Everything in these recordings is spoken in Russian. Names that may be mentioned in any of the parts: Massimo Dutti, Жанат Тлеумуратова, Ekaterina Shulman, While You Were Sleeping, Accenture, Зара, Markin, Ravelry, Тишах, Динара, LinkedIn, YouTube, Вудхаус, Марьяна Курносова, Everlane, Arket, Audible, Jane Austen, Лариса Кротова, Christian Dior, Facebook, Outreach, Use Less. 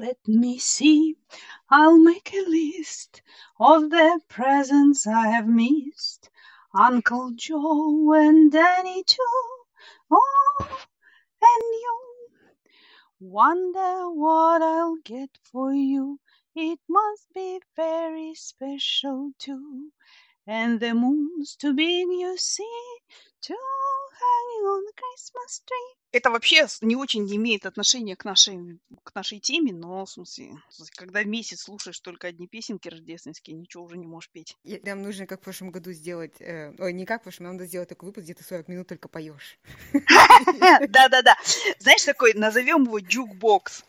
Let me see, I'll make a list of the presents I have missed. Uncle Joe and Danny too, oh, and you. Wonder what I'll get for you. It must be very special too. And the moon's too big, you see, to hang on the Christmas tree. Это вообще не очень имеет отношения к нашей теме, но, в смысле, когда месяц слушаешь только одни песенки рождественские, ничего уже не можешь петь. И нам нужно, как в прошлом году, сделать... нам надо сделать такой выпуск, где ты 40 минут только поешь. Да-да-да. Знаешь, такой, назовем его джукбокс.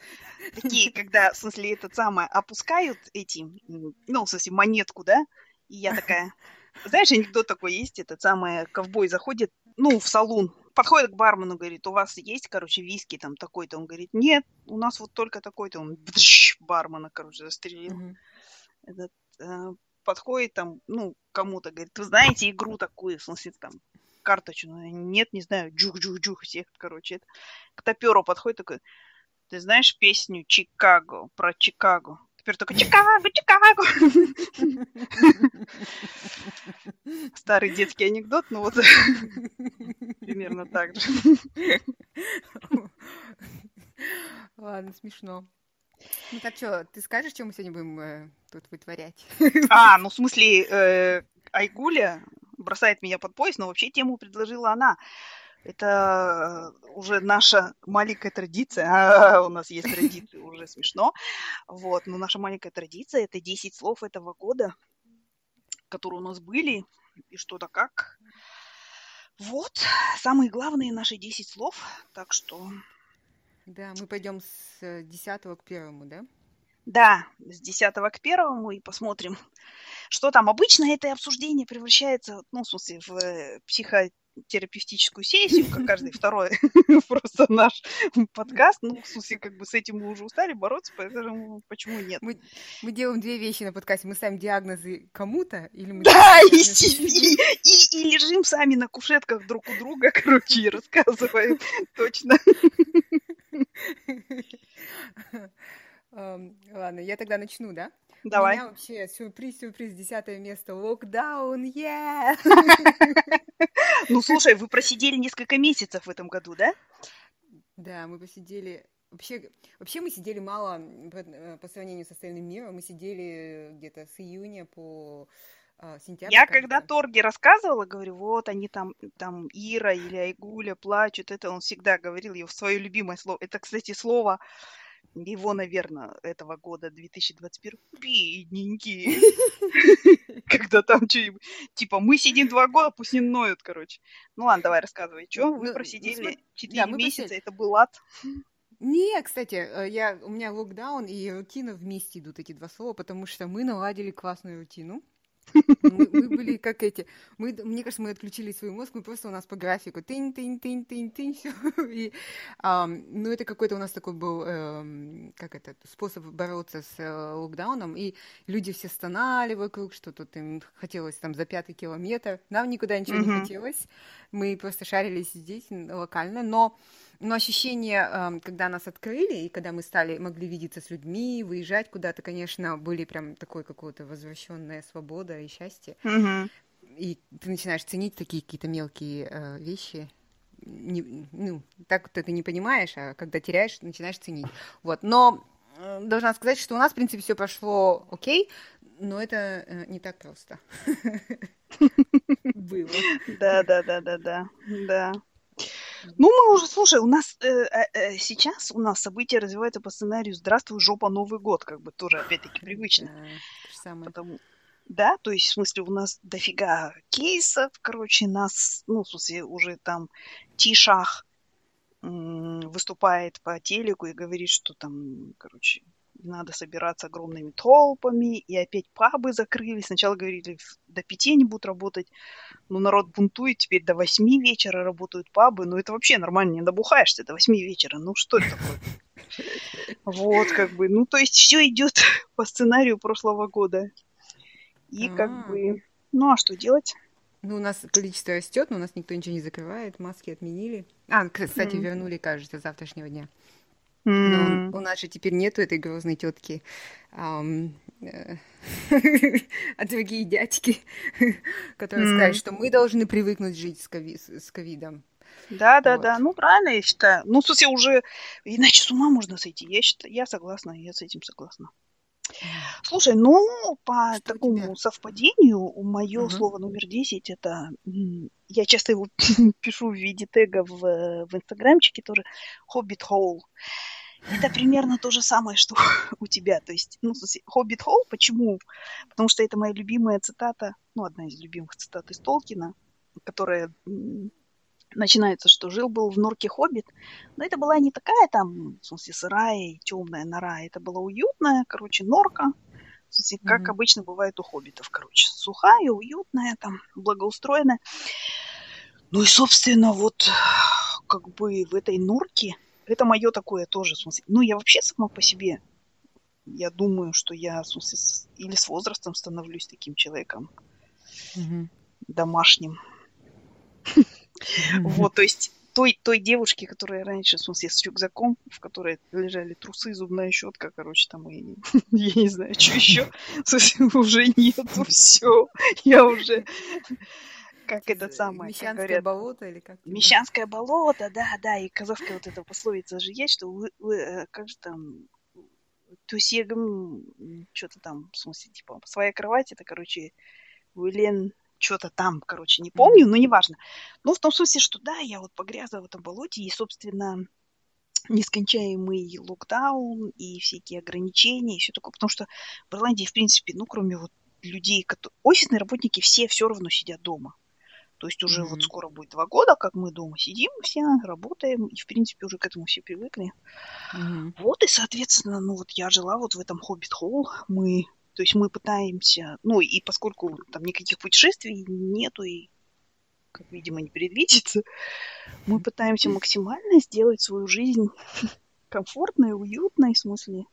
Такие, когда, в смысле, опускают эти, монетку, да? И я такая... Знаешь, анекдот такой есть, ковбой заходит, в салон, подходит к бармену, говорит, у вас есть, виски там такой-то? Он говорит, нет, у нас вот только такой-то. Он бармена, застрелил. Mm-hmm. Подходит кому-то, говорит, вы знаете игру такую, в смысле, карточную? Нет, не знаю, джух-джух-джух всех, это. К топеру подходит такой, ты знаешь песню «Чикаго», про Чикаго? Теперь только Чикаго, Чикаго. Старый детский анекдот, примерно так же. Ладно, смешно. Ну так что, ты скажешь, что мы сегодня будем тут вытворять? Айгуля бросает меня под поезд, но вообще тему предложила она. Это уже наша маленькая традиция. У нас есть традиции, уже смешно. Но наша маленькая традиция – это 10 слов этого года, которые у нас были, и что-то как. Самые главные наши 10 слов. Так что... Да, мы пойдем с 10-го к 1-му, да? Да, с 10-го к 1-му и посмотрим, что там. Обычно это обсуждение превращается, в психотерапевтическую сессию, как каждый второй просто наш подкаст. В смысле, с этим мы уже устали бороться, поэтому почему нет? Мы делаем две вещи на подкасте. Мы ставим диагнозы кому-то, или мы... Да, и лежим сами на кушетках друг у друга, и рассказываем точно. Ладно, я тогда начну, да? Давай. У меня вообще сюрприз, 10-е место, локдаун, yeah! Слушай, вы просидели несколько месяцев в этом году, да? Да, мы посидели... Вообще мы сидели мало по сравнению с остальным миром, мы сидели где-то с июня по... сентябрь, я когда Торге рассказывала, говорю, они там Ира или Айгуля плачут, это он всегда говорил его свое любимое слово. Это, кстати, слово... Его, наверное, этого года, 2021, бедненькие. Когда там что-нибудь... Типа, мы сидим 2 года, пусть не ноют, Ну ладно, давай рассказывай, что вы просидели 4 месяца, это был ад. Не, кстати, у меня локдаун и рутина вместе идут, эти два слова, потому что мы наладили классную рутину. Мы были как эти. Мне кажется, мы отключили свой мозг, у нас по графику тынь-тынь-тынь-тынь-тынь, все. Это какой-то у нас такой был способ бороться с локдауном. И люди все стонали вокруг, что тут им хотелось за 5-й километр. Нам никуда ничего не хотелось. Мы просто шарились здесь локально, но ощущение, когда нас открыли, и когда мы могли видеться с людьми, выезжать куда-то, конечно, были прям такое какое-то возвращенное свобода и счастье. Угу. И ты начинаешь ценить такие какие-то мелкие вещи. Так ты не понимаешь, а когда теряешь, начинаешь ценить. Но должна сказать, что у нас, в принципе, все прошло окей, но это не так просто было. Да. Мы уже, слушай, у нас сейчас у нас события развиваются по сценарию «Здравствуй, жопа, Новый год», тоже, опять-таки, привычно. Да, то есть, в смысле, у нас дофига кейсов, нас, уже Тишах выступает по телеку и говорит, что надо собираться огромными толпами, и опять пабы закрыли. Сначала говорили, до 5 не будут работать, но народ бунтует, теперь до 8 вечера работают пабы. Это вообще нормально, не набухаешься до 8 вечера. Что это такое? То есть все идет по сценарию прошлого года. И а что делать? У нас количество растет, но у нас никто ничего не закрывает, маски отменили. Кстати, вернули, кажется, с завтрашнего дня. Но у нас же теперь нету этой грозной тетки, а другие дядьки, которые сказали, что мы должны привыкнуть жить с ковидом. Да, ну правильно, я считаю. Ну, в смысле, уже иначе с ума можно сойти. Я согласна, я с этим согласна. Слушай, ну, по что такому тебе? Совпадению, мое слово номер 10, это... Я часто его пишу в виде тега в инстаграмчике тоже. Hobbit Hole. Это примерно то же самое, что у тебя. То есть, ну, в смысле, Hobbit Hole, почему? Потому что это моя любимая цитата, ну, одна из любимых цитат из Толкина, которая... Начинается, что жил-был в норке хоббит, но это была не такая там, в смысле, сырая и темная нора, это была уютная, короче, норка, в смысле, как обычно бывает у хоббитов, короче, сухая, уютная, там, благоустроенная. Ну и, собственно, вот, как бы в этой норке, это мое такое тоже, в смысле, ну я вообще сама по себе, я думаю, что я, в смысле, или с возрастом становлюсь таким человеком домашним. Вот, то есть той девушке, которая раньше, в смысле, с рюкзаком, в которой лежали трусы, зубная щетка, короче, там, и я не знаю, что еще, в смысле, уже нету, все, я уже, как это самое, Мещанское болото или как? Мещанское болото, да, и казахская вот эта пословица же есть, что, как же там, тусегом, что-то там, в смысле, типа, своя кровать, это, короче, Уилен... Что-то там, короче, не помню, но неважно. Ну, в том смысле, что да, я вот погрязла в этом болоте, и, собственно, нескончаемый локдаун, и всякие ограничения, и все такое. Потому что в Ирландии, в принципе, ну, кроме вот людей, которые... Офисные работники все равно сидят дома. То есть уже вот скоро будет 2 года, как мы дома сидим все, работаем, и, в принципе, уже к этому все привыкли. Вот, и, соответственно, ну, вот я жила вот в этом Хоббит-холл, мы... То есть мы пытаемся, ну и поскольку там никаких путешествий нету и, как видимо, не предвидится, мы пытаемся максимально сделать свою жизнь комфортной, уютной, в смысле.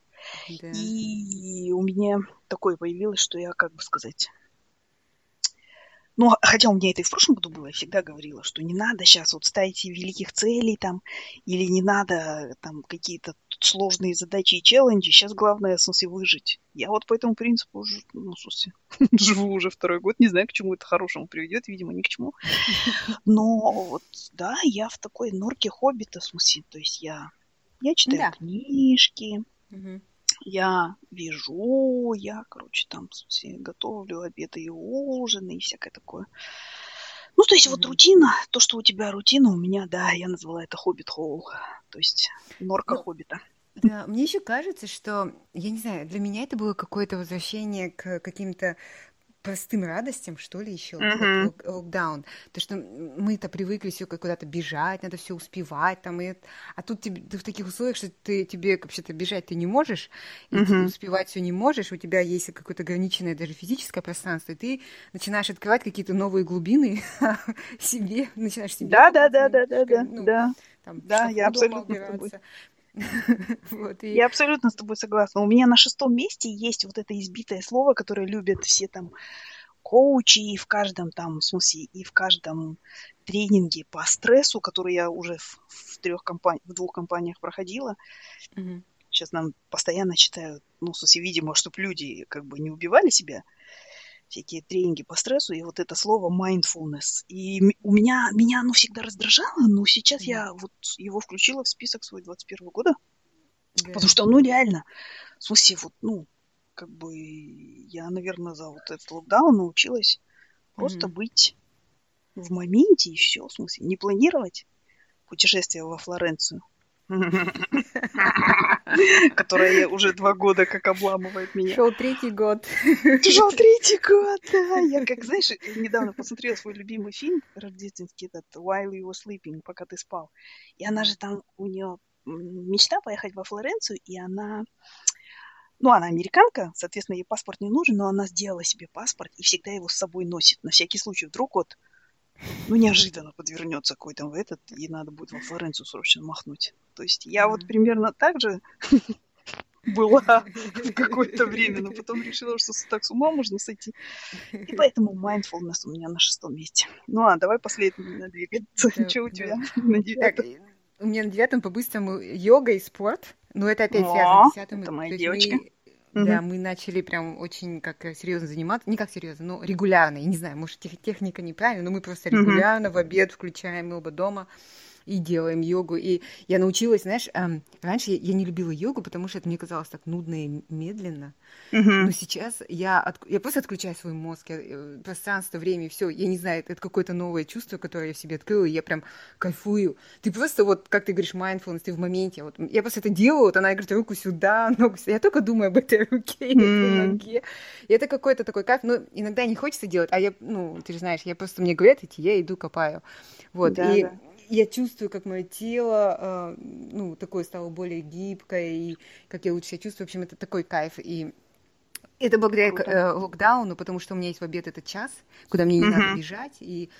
Да. И у меня такое появилось, что я, как бы сказать... Ну, хотя у меня это и в прошлом году было, я всегда говорила, что не надо сейчас вот ставить великих целей там, или не надо там какие-то сложные задачи и челленджи, сейчас главное, в смысле, выжить. Я вот по этому принципу, ну, слушайте, живу уже 2-й год, не знаю, к чему это хорошему приведет, видимо, ни к чему. Но вот, да, я в такой норке хоббита, в смысле, то есть я читаю книжки, я вяжу, я, короче, там, в смысле, готовлю обеды и ужины и всякое такое. Ну, то есть вот рутина, то, что у тебя рутина, у меня, да, я назвала это хоббит-холл, то есть норка хоббита. Да, мне еще кажется, что, я не знаю, для меня это было какое-то возвращение к каким-то простым радостям, что ли, еще локдаун. То, что мы-то привыкли все куда-то бежать, надо все успевать, там, и... а тут ты в таких условиях, что тебе вообще-то бежать ты не можешь, и ты успевать все не можешь, у тебя есть какое-то ограниченное даже физическое пространство, и ты начинаешь открывать какие-то новые глубины себе, начинаешь себе... Да, я абсолютно с тобой. Вот, и... Я абсолютно с тобой согласна. У меня на 6-м месте есть вот это избитое слово, которое любят все там коучи, и в каждом там, в смысле, и в каждом тренинге по стрессу, который я уже в 2 компаниях проходила. Сейчас нам постоянно читают, ну, в смысле, видимо, чтобы люди как бы не убивали себя. Всякие тренинги по стрессу, и вот это слово mindfulness. И меня оно всегда раздражало, но сейчас я вот его включила в список свой 21 года, потому что оно реально, в смысле, вот, ну, как бы я, наверное, за вот этот локдаун научилась просто быть в моменте и все, в смысле, не планировать путешествие во Флоренцию, которая уже 2 года как обламывает меня. Шел третий год, да. Я, как, знаешь, недавно посмотрела свой любимый фильм рождественский, этот While You Were Sleeping, пока ты спал. И она же там, у нее мечта поехать во Флоренцию, и она... Ну, она американка, соответственно, ей паспорт не нужен, но она сделала себе паспорт и всегда его с собой носит. На всякий случай, вдруг вот, ну, неожиданно подвернется какой-то в этот, и надо будет во Флоренцию срочно махнуть. То есть я вот примерно так же была в какое-то время, но потом решила, что так с ума можно сойти. И поэтому mindfulness у меня на 6-м месте. Ну, а давай последний двигаться. Что у тебя на 9-м? У меня на 9-м по-быстрому йога и спорт. Ну, это опять связано с 10-м. Это моя девочка. Да, мы начали прям очень как серьезно заниматься, не как серьезно, но регулярно, я не знаю, может, техника неправильная, но мы просто регулярно в обед включаем оба дома и делаем йогу. И я научилась, знаешь, раньше я не любила йогу, потому что это мне казалось так нудно и медленно, но сейчас я просто отключаю свой мозг, пространство, время, все, я не знаю, это какое-то новое чувство, которое я в себе открыла, и я прям кайфую. Ты просто вот, как ты говоришь, mindfulness, ты в моменте, вот, я просто это делаю, вот она говорит, руку сюда, ногу сюда, я только думаю об этой руке и этой ноге, и это какой-то такой кайф, но иногда не хочется делать, а я, ну, ты же знаешь, я просто, мне говорят идти, я иду копаю, вот, да, и... Да. Я чувствую, как мое тело, ну, такое стало более гибкое, и как я лучше себя чувствую. В общем, это такой кайф. И это благодаря локдауну, потому что у меня есть в обед этот час, куда мне не надо бежать, и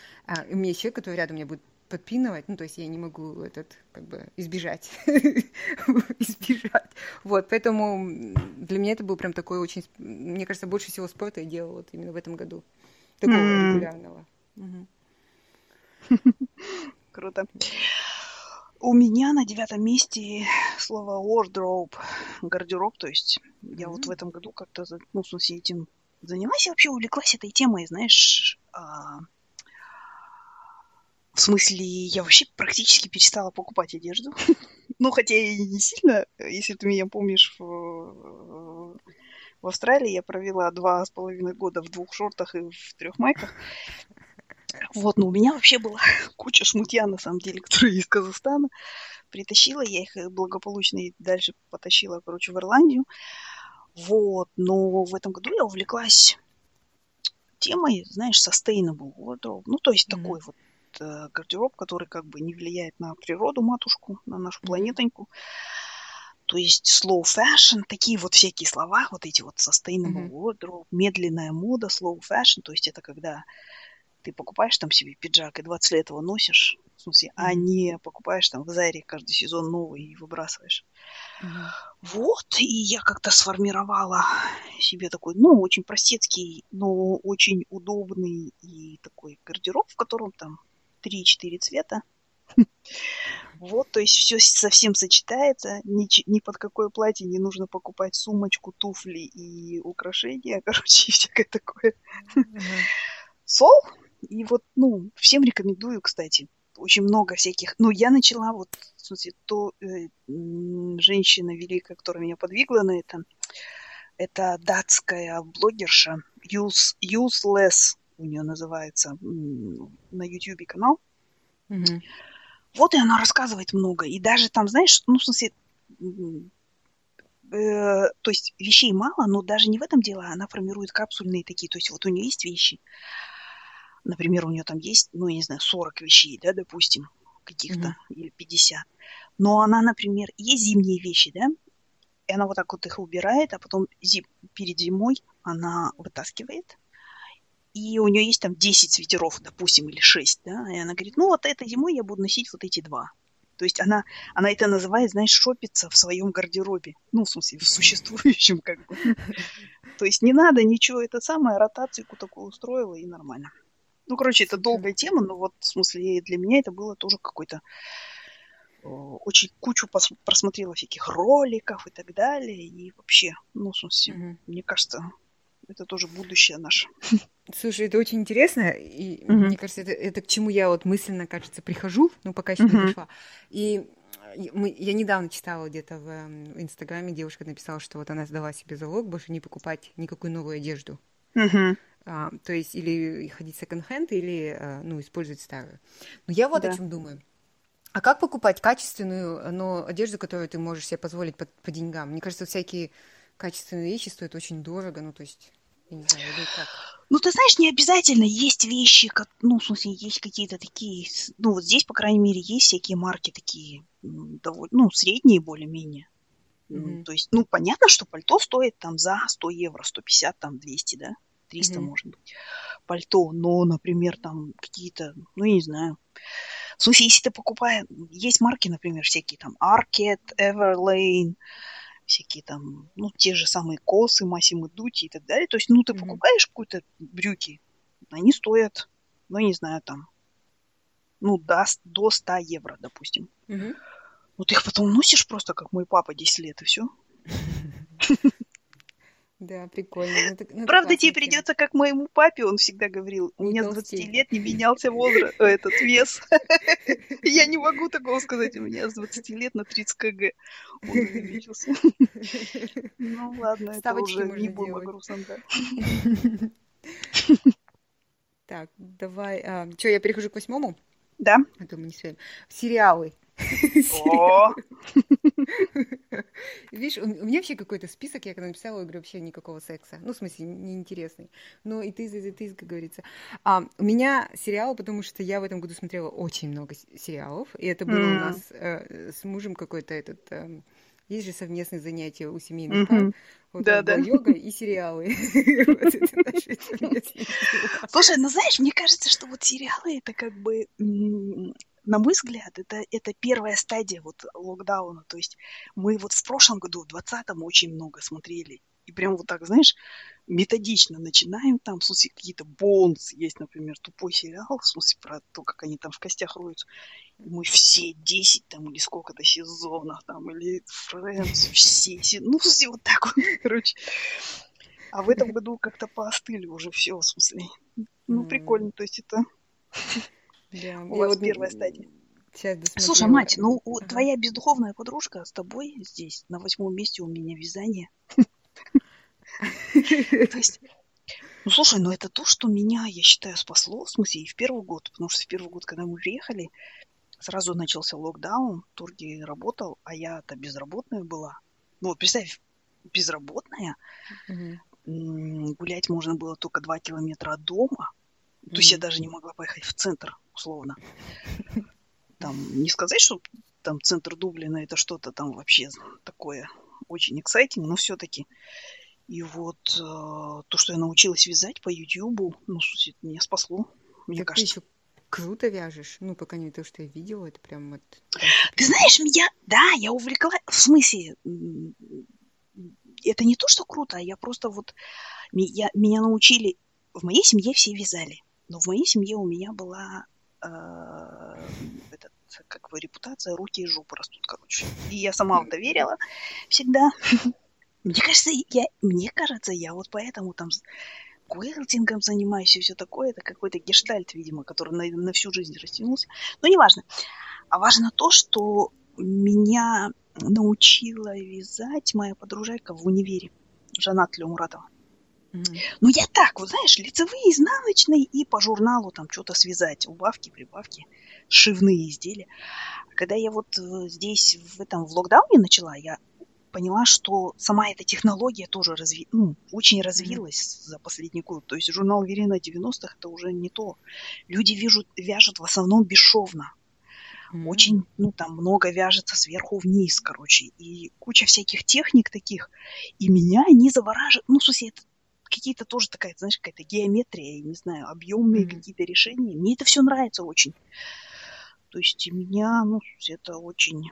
у меня есть человек, который рядом меня будет подпинывать, ну, то есть я не могу этот, как бы, избежать. Вот, поэтому для меня это был прям такой очень... Мне кажется, больше всего спорта я делала вот именно в этом году. Такого регулярного. Круто. У меня на 9-м месте слово wardrobe, гардероб, то есть я вот в этом году как-то, ну, в смысле, этим занялась, я вообще увлеклась этой темой, знаешь, в смысле, я вообще практически перестала покупать одежду, ну, хотя и не сильно, если ты меня помнишь, в Австралии я провела 2,5 года в 2 шортах и в 3 майках, вот, но у меня вообще была куча шмутья, на самом деле, которые из Казахстана. Притащила я их благополучно и дальше потащила, короче, в Ирландию. Вот, но в этом году я увлеклась темой, знаешь, sustainable wardrobe. Ну, то есть такой вот гардероб, который как бы не влияет на природу, матушку, на нашу планетоньку. То есть slow fashion, такие вот всякие слова, вот эти вот sustainable wardrobe, медленная мода, slow fashion. То есть это когда... Ты покупаешь там себе пиджак и 20 лет его носишь, в смысле, а не покупаешь там в Заре каждый сезон новый и выбрасываешь. Вот, и я как-то сформировала себе такой, ну, очень простецкий, но очень удобный и такой гардероб, в котором там 3-4 цвета. Вот, то есть все совсем сочетается, ни под какое платье не нужно покупать сумочку, туфли и украшения, короче, всякое такое. Сол. И вот, ну, всем рекомендую, кстати, очень много всяких. Ну, я начала вот, в смысле, женщина великая, которая меня подвигла на это датская блогерша Use Less, у нее называется, на YouTube канал. Вот, и она рассказывает много. И даже там, знаешь, ну, в смысле, то есть вещей мало, но даже не в этом дело, она формирует капсульные такие, то есть вот у нее есть вещи, например, у нее там есть, ну, я не знаю, 40 вещей, да, допустим, каких-то, или 50. Но она, например, есть зимние вещи, да, и она вот так вот их убирает, а потом перед зимой она вытаскивает. И у нее есть там 10 свитеров, допустим, или 6, да, и она говорит, ну, вот этой зимой я буду носить вот эти 2. То есть она это называет, знаешь, шопиться в своем гардеробе. Ну, в смысле, в существующем как бы. То есть не надо ничего, это самое, ротацию такую устроила, и нормально. Ну, короче, это долгая тема, но вот, в смысле, для меня это было тоже какой-то... Очень кучу просмотрела всяких роликов и так далее. И вообще, ну, в смысле, мне кажется, это тоже будущее наше. Слушай, это очень интересно. И мне кажется, это к чему я вот мысленно, кажется, прихожу, но пока еще не пришла. И... Я недавно читала где-то в Инстаграме, девушка написала, что вот она сдала себе залог больше не покупать никакую новую одежду. То есть или ходить в секонд-хенд, или, ну, использовать старую. Но я вот о чем думаю. А как покупать качественную, но одежду, которую ты можешь себе позволить по деньгам? Мне кажется, всякие качественные вещи стоят очень дорого, ну, то есть, я не знаю, или как... Ну, ты знаешь, не обязательно есть вещи, как, ну, в смысле, есть какие-то такие, ну, вот здесь, по крайней мере, есть всякие марки такие, довольно, ну, средние более-менее. То есть, ну, понятно, что пальто стоит там за 100 евро, 150, там, 200, да, 300, может быть, пальто, но, например, там какие-то, ну, я не знаю. В смысле, если ты покупаешь, есть марки, например, всякие там Arket, Everlane, всякие там, ну, те же самые COS, Massimo Dutti и так далее. То есть, ну, ты покупаешь какие-то брюки, они стоят, ну, не знаю, там, ну, до 100 евро, допустим. Вот ты их потом носишь просто, как мой папа 10 лет, и все. Да, прикольно. Правда, тебе придется, как моему папе, он всегда говорил, у меня с 20 лет не менялся возраст, этот вес. Я не могу такого сказать, у меня с 20 лет на 30 кг он увеличился. Ну ладно, это уже не будем о грустном. Так, давай. Что, я перехожу к 8-му? Да. А то мы не успеем. Сериалы. Видишь, у меня вообще какой-то список, я когда написала, я говорю, вообще никакого секса. Ну, в смысле, неинтересный. Ну, и ты, как говорится. У меня сериалы, потому что я в этом году смотрела очень много сериалов. И это было у нас с мужем какой-то этот... Есть же совместные занятия у семейных пар. Вот да, да. Йога и сериалы. Слушай, ну знаешь, мне кажется, что вот сериалы, это как бы... На мой взгляд, это первая стадия вот локдауна. То есть мы вот в прошлом году, в 2020-м, очень много смотрели. И прям вот так, знаешь, методично начинаем там, в смысле, какие-то бонусы. Есть, например, тупой сериал, в смысле, про то, как они там в костях роются. И мы все 10 там, или сколько-то сезонов там, или Френдс, все. Ну, все вот так вот, короче. А в этом году как-то поостыли уже все, в смысле. Ну, прикольно, то есть это... Yeah, у вас вот первая стадия. Слушай, мать, ну твоя бездуховная подружка с тобой здесь на 8-м месте у меня вязание. То есть, ну слушай, ну это то, что меня, я считаю, спасло, в смысле, и в первый год, потому что в первый год, когда мы приехали, сразу начался локдаун, Турги работал, а я-то безработная была. Ну вот представь, безработная, гулять можно было только 2 километра от дома. То есть я даже не могла поехать в центр, условно. Там не сказать, что там центр Дублина это что-то там вообще такое очень эксайтинг, но все-таки. И вот то, что я научилась вязать по Ютьюбу, ну, слушай, это меня спасло, мне кажется. Ты еще круто вяжешь. Ну, пока не то, что я видела, это прям вот. Ты знаешь, я увлеклась. В смысле, это не то, что круто, а я просто вот меня научили. В моей семье все вязали. Но в моей семье у меня была репутация руки и жопы растут, короче. И я сама в это верила всегда. Мне кажется, я вот поэтому там квилтингом занимаюсь и все такое. Это какой-то гештальт, видимо, который на всю жизнь растянулся. Но не важно. А важно то, что меня научила вязать моя подружайка в универе, Жанат Тлеумуратова. Ну, я так, вот знаешь, лицевые, изнаночные и по журналу там что-то связать, убавки, прибавки, сшивные изделия. Когда я вот здесь в локдауне начала, я поняла, что сама эта технология тоже очень развилась за последний год. То есть журнал «Верина 90-х» это уже не то. Люди вяжут в основном бесшовно. Очень, там много вяжется сверху вниз, короче. И куча всяких техник таких. И меня они завораживают. Ну, в смысле, это какие-то тоже такая, знаешь, какая-то геометрия, я не знаю, объемные какие-то решения. Мне это все нравится очень. То есть меня, это очень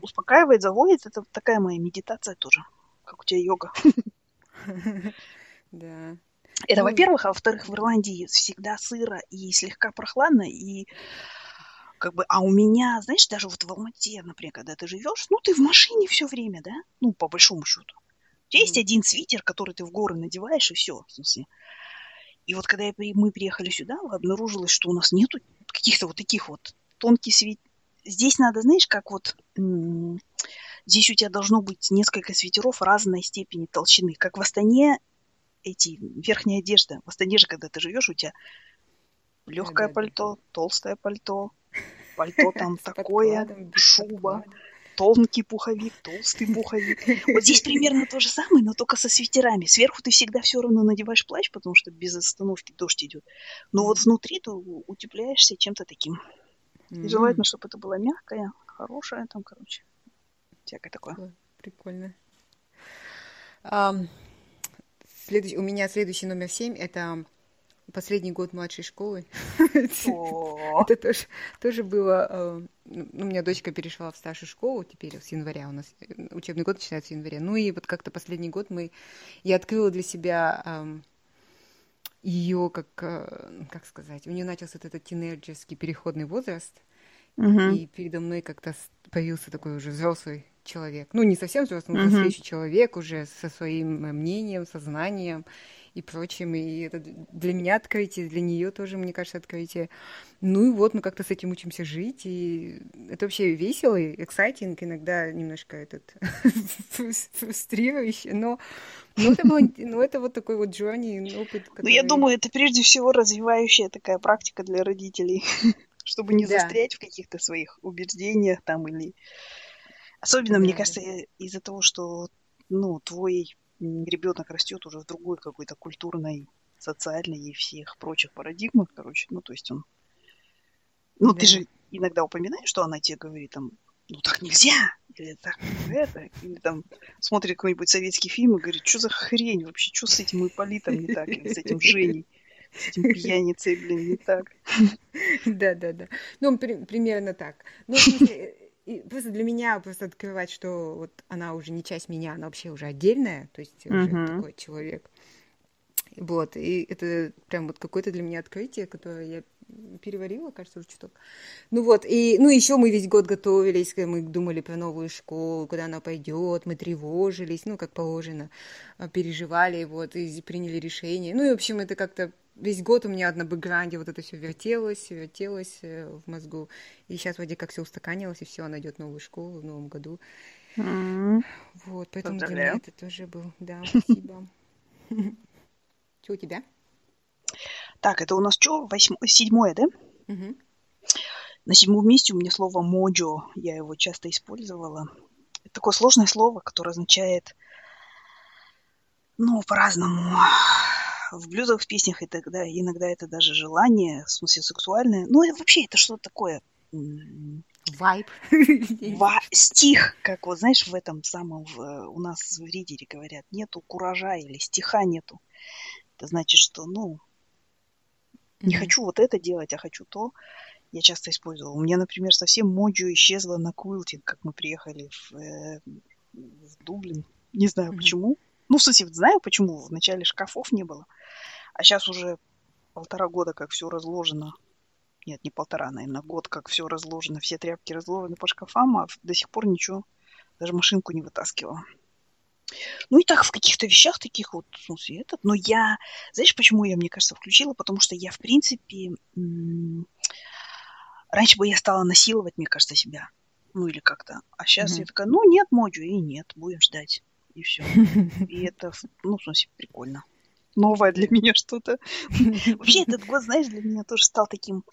успокаивает, заводит. Это такая моя медитация тоже, как у тебя йога. Да. Это, во-первых, а во-вторых, в Ирландии всегда сыро и слегка прохладно, и как бы, а у меня, знаешь, даже вот в Алмате, например, когда ты живешь, ты в машине все время, да? Ну, по большому счету. У тебя есть один свитер, который ты в горы надеваешь, и все, в смысле. И вот когда мы приехали сюда, обнаружилось, что у нас нету каких-то вот таких вот тонких свитеров. Здесь надо, знаешь, как вот... Здесь у тебя должно быть несколько свитеров разной степени толщины. Как в Астане верхняя одежда. В Астане же, когда ты живешь, у тебя легкое пальто, толстое пальто там такое, шуба. Тонкий пуховик, толстый пуховик. Вот здесь примерно то же самое, но только со свитерами. Сверху ты всегда все равно надеваешь плащ, потому что без остановки дождь идет. Но вот внутри ты утепляешься чем-то таким. И желательно, чтобы это было мягкое, хорошее, там, короче, всякое такое. Прикольно. У меня следующий номер 7 это последний год младшей школы. Это тоже было... У меня дочка перешла в старшую школу, теперь с января у нас учебный год начинается в январе. Ну и вот как-то последний год я открыла для себя ее, как сказать, у нее начался этот тинейджерский переходный возраст. Угу. И передо мной как-то появился такой уже взрослый человек. Ну, не совсем взрослый, но настоящий человек уже со своим мнением, сознанием и прочим. И это для меня открытие, для нее тоже, мне кажется, открытие. Ну и вот мы как-то с этим учимся жить. И это вообще весело и эксайтинг. Иногда немножко этот фрустрирующий. Но это было, ну, это вот такой вот джорни опыт. Который... Ну, я думаю, это прежде всего развивающая такая практика для родителей, чтобы не застрять в каких-то своих убеждениях там или... Особенно, мне кажется, из-за того, что, ну, твой ребенок растет уже в другой какой-то культурной, социальной и всех прочих парадигмах, короче. Ну, то есть он... Ну, ты же иногда упоминаешь, что она тебе говорит, там, ну, так нельзя, или так это, или там смотрит какой-нибудь советский фильм и говорит, что за хрень вообще, что с этим Ипполитом не так, или с этим Женей. С этим пьяницей, блин, не так. Да-да-да. Ну, примерно так. Ну, в смысле... И просто для меня просто открывать, что вот она уже не часть меня, она вообще уже отдельная, то есть уже такой человек. Вот, и это прям вот какое-то для меня открытие, которое я переварила, кажется, уже чуток. Ну вот, и ну еще мы весь год готовились, мы думали про новую школу, куда она пойдет, мы тревожились, ну, как положено, переживали, вот, и приняли решение. Ну и, в общем, это как-то весь год у меня на бэкграунде вот это все вертелось в мозгу. И сейчас вроде как все устаканилось, и все, она идет в новую школу в новом году. Вот, поэтому для меня это тоже был. Да, спасибо. Что у тебя? Так, это у нас что? Седьмое, да? На седьмом месте у меня слово «моджо». Я его часто использовала. Это такое сложное слово, которое означает, ну, по-разному. В блюзах, в песнях и тогда иногда это даже желание, в смысле сексуальное. Ну, и вообще это что-то такое... Вайб. Стих, как вот, знаешь, в этом самом... у нас в Ридере говорят, нету куража или стиха нету. Это значит, что, ну, не хочу вот это делать, а хочу то. Я часто использовала. У меня, например, совсем моджо исчезла на квилтинг, как мы приехали в Дублин. Не знаю, почему. Ну, в смысле, знаю, почему. В начале шкафов не было. А сейчас уже 1,5 года, как все разложено. Нет, не 1,5, наверное, год, как все разложено. Все тряпки разложены по шкафам, а до сих пор ничего, даже машинку не вытаскивала. Ну и так, в каких-то вещах таких вот, в смысле, этот. Но я, знаешь, почему я, мне кажется, включила? Потому что я, в принципе, раньше бы я стала насиловать, мне кажется, себя. Ну или как-то. А сейчас я такая, ну нет, моджо, и нет, будем ждать. И все. И это, ну, в смысле, прикольно. Новое для меня что-то. Вообще, этот год, знаешь, для меня тоже стал таким...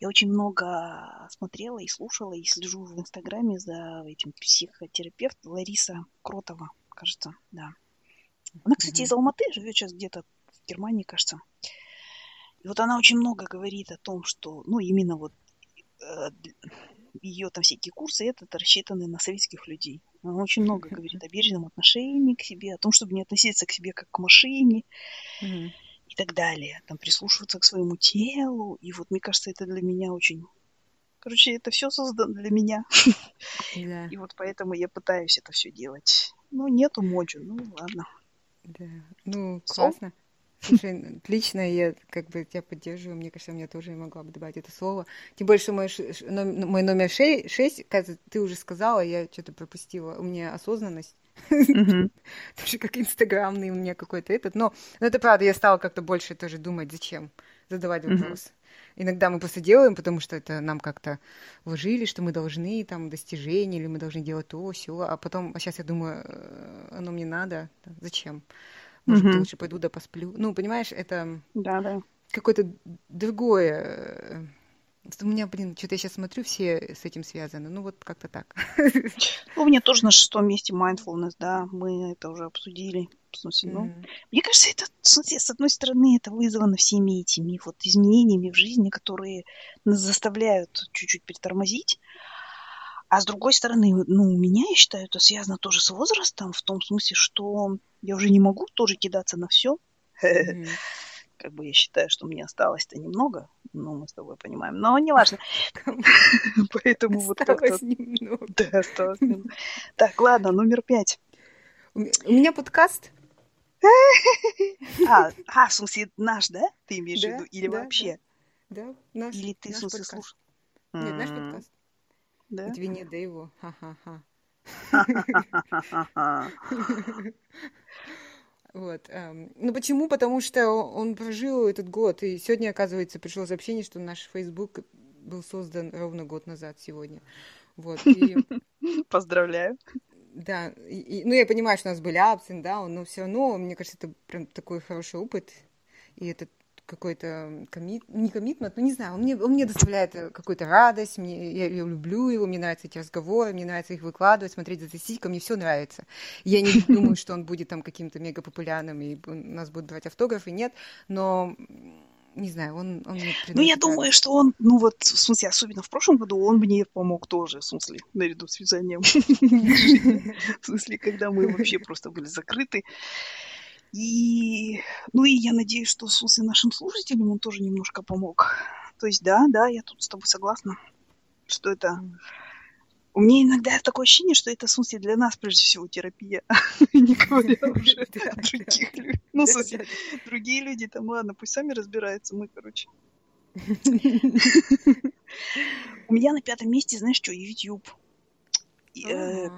Я очень много смотрела и слушала, и слежу в Инстаграме за этим психотерапевтом Лариса Кротова, кажется, да. Она, кстати, из Алматы, живет сейчас где-то в Германии, кажется. И вот она очень много говорит о том, что, ну, именно вот ее там всякие курсы, это рассчитаны на советских людей. Она очень много говорит о бережном отношении к себе, о том, чтобы не относиться к себе как к машине и так далее. Там прислушиваться к своему телу. И вот, мне кажется, это для меня очень... Короче, это все создано для меня. Да. И вот поэтому я пытаюсь это все делать. Ну, нету моджо, ну ладно. Да. Ну, классно. Слушай, отлично, я как бы тебя поддерживаю. Мне кажется, я тоже могла бы добавить это слово. Тем более, что мой номер 6, кажется, ты уже сказала, я что-то пропустила. У меня осознанность. Тоже как инстаграмный у меня какой-то этот. Но это правда, я стала как-то больше тоже думать, зачем задавать вопрос. Иногда мы просто делаем, потому что это нам как-то вложили, что мы должны там достижения, или мы должны делать то, сё. А потом, а сейчас я думаю, оно мне надо. Зачем? Может, лучше пойду да посплю. Ну, понимаешь, это какое-то другое... У меня, блин, что-то я сейчас смотрю, все с этим связаны. Ну, вот как-то так. Ну, мне тоже на 6-м месте mindfulness, да. Мы это уже обсудили. В смысле, ну, мне кажется, это, в смысле, с одной стороны, это вызвано всеми этими вот изменениями в жизни, которые нас заставляют чуть-чуть притормозить. А с другой стороны, ну, у меня, я считаю, это связано тоже с возрастом, в том смысле, что я уже не могу тоже кидаться на все. Как бы я считаю, что мне осталось-то немного, ну, мы с тобой понимаем, но не важно. Поэтому вот как-то... Немного. Да, осталось немного. Так, ладно, номер 5. У меня подкаст. В смысле, наш, да? Ты имеешь в виду? Или вообще? Да, наш подкаст. Или ты, в смысле, слушаешь? Нет, знаешь подкаст? Да. От Венеда его. Ха-ха-ха. Вот. Ну почему? Потому что он прожил этот год, и сегодня, оказывается, пришло сообщение, что наш Facebook был создан ровно год назад сегодня. Вот. Поздравляю. Да. Ну я понимаю, что у нас были ups and downs, но все равно, мне кажется, это прям такой хороший опыт, и это какой-то коммитмент, ну не знаю, он мне доставляет какую-то радость, я люблю его, мне нравятся эти разговоры, мне нравится их выкладывать, смотреть за сисиком, мне все нравится. Я не думаю, что он будет там каким-то мега популярным и нас будут брать автографы, нет, но не знаю, он мне приносит. Ну я думаю, что он, ну вот, в смысле, особенно в прошлом году он мне помог тоже, в смысле, наряду с вязанием. В смысле, когда мы вообще просто были закрыты. И, ну, и я надеюсь, что Сус и нашим слушателям он тоже немножко помог. То есть, да, я тут с тобой согласна, что это... У меня иногда такое ощущение, что это, в смысле, для нас, прежде всего, терапия. Не говоря уже о других людях. Ну, в смысле, другие люди там, ладно, пусть сами разбираются, мы, короче. У меня на 5 месте, знаешь что, YouTube.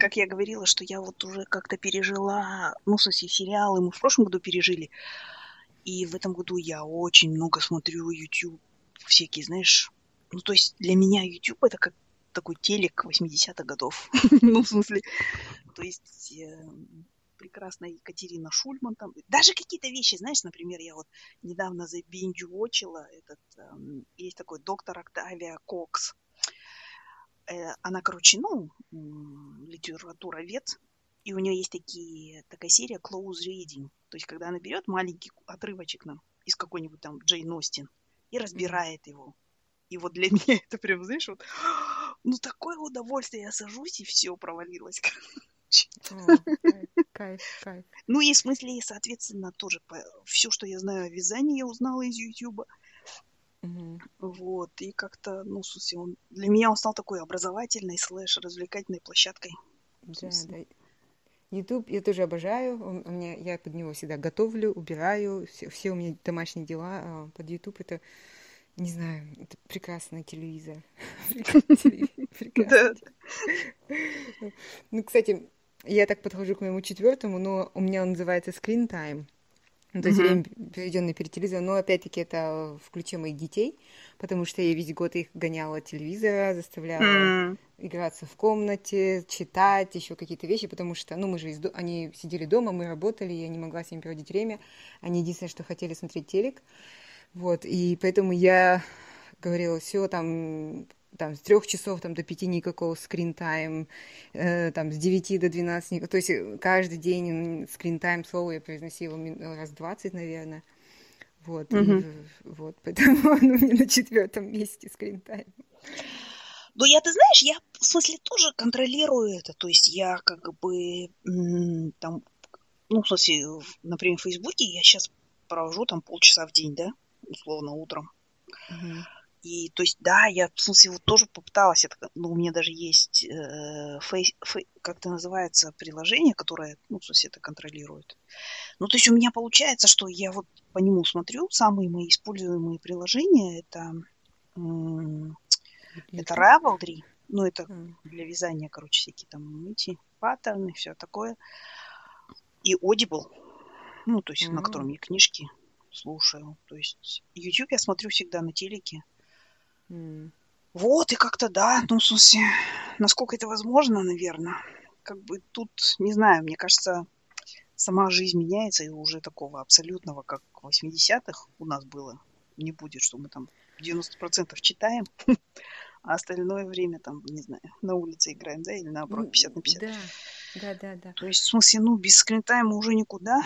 Как я говорила, что я вот уже как-то пережила, ну, в смысле, сериалы мы в прошлом году пережили, и в этом году я очень много смотрю YouTube, всякие, знаешь, ну, то есть для меня YouTube это как такой телек 80-х годов, ну, в смысле, то есть прекрасная Екатерина Шульман там, даже какие-то вещи, знаешь, например, я вот недавно забинджвочила этот, есть такой доктор Octavia Cox. Она, короче, ну, литературовед, и у нее есть такая серия close reading, то есть когда она берет маленький отрывочек нам из какой-нибудь там Джейн Остин и разбирает его. И вот для меня это прям, знаешь, вот, ну, такое удовольствие, я сажусь и все, провалилось, короче. Кайф. Ну, и в смысле, соответственно, тоже все, что я знаю о вязании, я узнала из Ютуба. Вот, и как-то, ну, слушай, для меня он стал такой образовательной /развлекательной площадкой. Да. YouTube я тоже обожаю, я под него всегда готовлю, убираю, все у меня домашние дела, а под YouTube это, не знаю, это прекрасный телевизор. Ну, кстати, я так подхожу к моему 4-му, но у меня он называется Screen Time. Ну, то есть время, проведенное перед телевизором, но опять-таки это в ключе моих детей, потому что я весь год их гоняла от телевизора, заставляла играться в комнате, читать, еще какие-то вещи, потому что, ну, мы же они сидели дома, мы работали, я не могла с ними проводить время, они единственное, что хотели смотреть телек, вот, и поэтому я говорила, все там, с 3 часов там, до 5 никакого скрин-тайм, там, с 9 до 12 никакого. То есть каждый день скрин-тайм, слово я произносила раз 20, наверное. Вот, вот поэтому он у меня на 4-м месте скрин-тайм. Ну, ты знаешь, я, в смысле, тоже контролирую это. То есть я как бы там, ну, в смысле, например, в Фейсбуке я сейчас провожу там полчаса в день, да, условно, утром. И, то есть, да, я, в смысле, вот тоже попыталась, у меня даже есть, как это называется, приложение, которое, ну, в смысле, это контролирует. Ну, то есть, у меня получается, что я вот по нему смотрю, самые мои используемые приложения, это Ravelry, ну, это для вязания, короче, всякие там эти паттерны, все такое, и Audible, ну, то есть, на котором я книжки слушаю, то есть, YouTube я смотрю всегда на телеке. Вот, и как-то, да, ну, в смысле, насколько это возможно, наверное, как бы тут, не знаю, мне кажется, сама жизнь меняется, и уже такого абсолютного, как в 80-х у нас было, не будет, что мы там 90% читаем, а остальное время там, не знаю, на улице играем, да, или наоборот, 50/50. Да. То есть, в смысле, ну, без скринтайма уже никуда,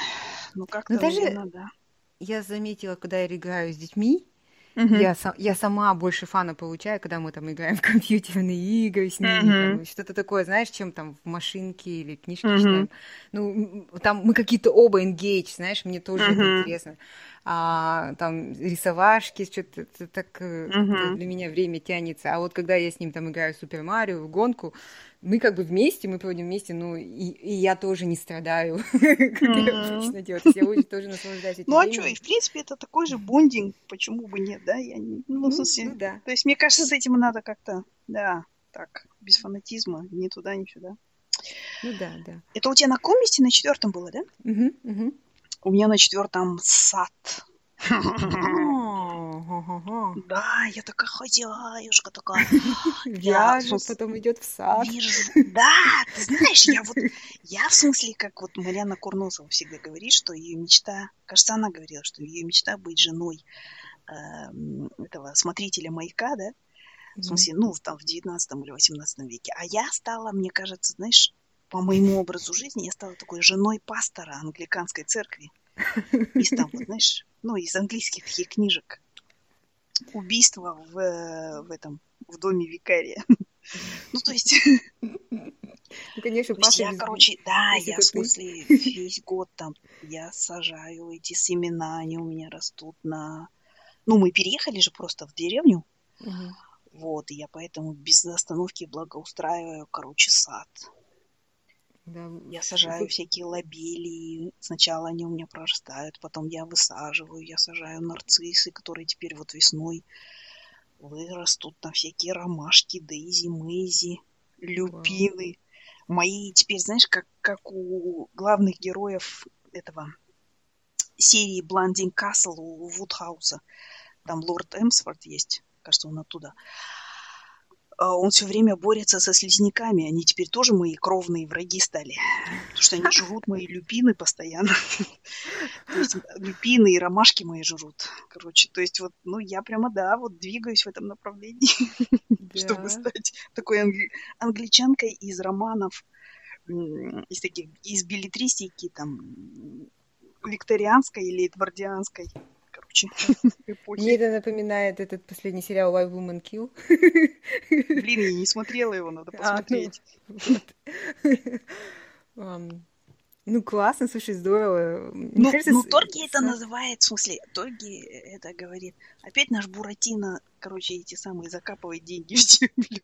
но как-то нужно, да. Я заметила, когда я играю с детьми, я сама больше фана получаю, когда мы там играем в компьютерные игры с ними, там, что-то такое, знаешь, чем там в машинке или книжки читаем. Ну, там мы какие-то оба engage, знаешь, мне тоже это интересно. А там рисовашки, что-то так для меня время тянется. А вот когда я с ним там играю в Super Mario, в гонку, мы как бы вместе, мы проводим вместе, ну, и я тоже не страдаю, как я обычно делаю, я тоже наслаждаюсь этим. Ну, а что, и в принципе это такой же бондинг, почему бы нет, да? Ну, в смысле, да. То есть, мне кажется, с этим надо как-то, да, так, без фанатизма, ни туда, ни сюда. Ну, да, да. Это у тебя на каком месте? На 4-м было, да? У меня на 4-м сад. Да, я такая хозяюшка такая. Вяжу, потом идет в сад. Да, ты знаешь, я в смысле, как вот Марьяна Курносова всегда говорит, что ее мечта, кажется, она говорила, что ее мечта быть женой этого смотрителя маяка, да? В смысле, ну, там в 19 или 18 веке. А я стала, мне кажется, знаешь, по моему образу жизни, я стала такой женой пастора англиканской церкви. Из там, вот, знаешь, ну, из английских таких книжек. Убийство в доме викария. Ну, то есть... Ну, конечно, то есть я, короче, да, я, в смысле, весь год там, я сажаю эти семена, они у меня растут на... Ну, мы переехали же просто в деревню. Вот, и я поэтому без остановки благоустраиваю, короче, сад. Да. Я сажаю всякие лобелии. Сначала они у меня прорастают, потом я высаживаю, я сажаю нарциссы, которые теперь вот весной вырастут, там всякие ромашки, дейзи, мэйзи, люпины. Wow. Мои теперь, знаешь, как у главных героев этого серии Blending Castle у Вудхауса. Там Лорд Эмсворт есть, кажется, он оттуда. Он все время борется со слизняками. Они теперь тоже мои кровные враги стали. Потому что они жрут мои люпины постоянно. То есть люпины и ромашки мои жрут. Короче, то есть вот, ну, я прямо, да, вот двигаюсь в этом направлении, чтобы стать такой англичанкой из романов, из таких, из беллетристики, там, викторианской или эдвардианской. Эпохи. Мне это напоминает этот последний сериал Why Women Kill. Блин, я не смотрела его, надо посмотреть. Ну, классно, слушай, здорово. Ну, Торги это называет, в смысле, Торги это говорит. Опять наш Буратино, короче, эти самые закапывает деньги в землю.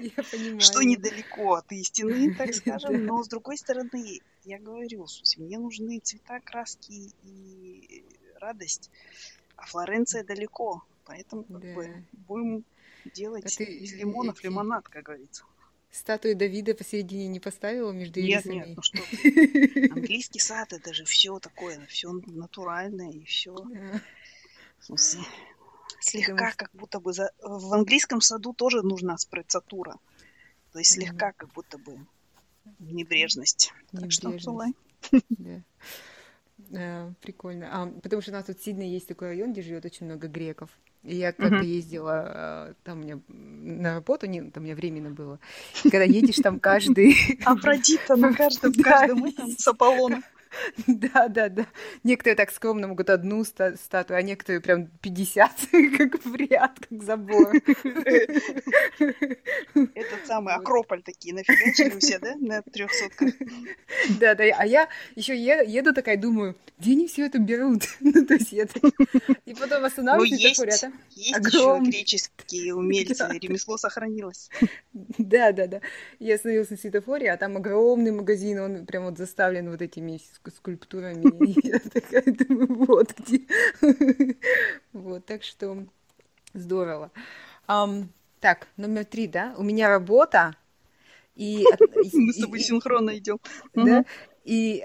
Я понимаю. Что недалеко от истины, так скажем. Но, с другой стороны, я говорю, в смысле, мне нужны цвета, краски и радость. А Флоренция далеко, поэтому как бы будем делать из лимонов лимонад, как говорится. Статую Давида посередине не поставила между ирисами? Нет, ну что ты. Английский сад, это же все такое, все натуральное и все. В смысле, слегка как будто бы... В английском саду тоже нужна спрецатура. То есть слегка как будто бы небрежность. Так что отсылай. Прикольно. Потому что у нас тут сильно есть такой район, где живет очень много греков. И я как-то ездила, там у меня на работу, там у меня временно было. И когда едешь, там каждый... Афродита на каждом этом с Аполлоном. Да. Некоторые так скромно могут одну статую, а некоторые прям 50, как в ряд, как забор. Этот самый Акрополь такие нафигачили все, да, на 300-ках? Да, а я еще еду такая, думаю, где они все это берут? Ну, то есть я так... И потом останавливаюсь, говорят, а? Есть еще греческие умельцы, ремесло сохранилось. Да. Я остановилась на светофоре, а там огромный магазин, он прям вот заставлен вот этими скульптурами. Я такая думаю, вот где. Вот, так что здорово. Так, номер 3, да? У меня работа. Мы с тобой синхронно идем. Да. И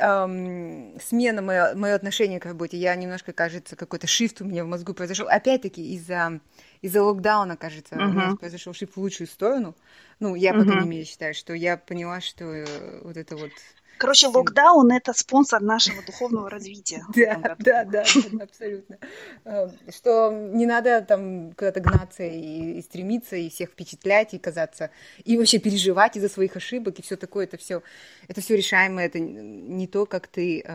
смена, мое отношение к работе, я немножко, кажется, какой-то шифт у меня в мозгу произошел. Опять-таки из-за локдауна, кажется, у нас произошел шифт в лучшую сторону. Ну, я, по крайней мере, считаю, что я поняла, что вот это вот... Короче, локдаун – это спонсор нашего духовного развития. Да, абсолютно. Что не надо там куда-то гнаться и стремиться, и всех впечатлять, и казаться, и вообще переживать из-за своих ошибок, и все такое, это все решаемо, это не то, как ты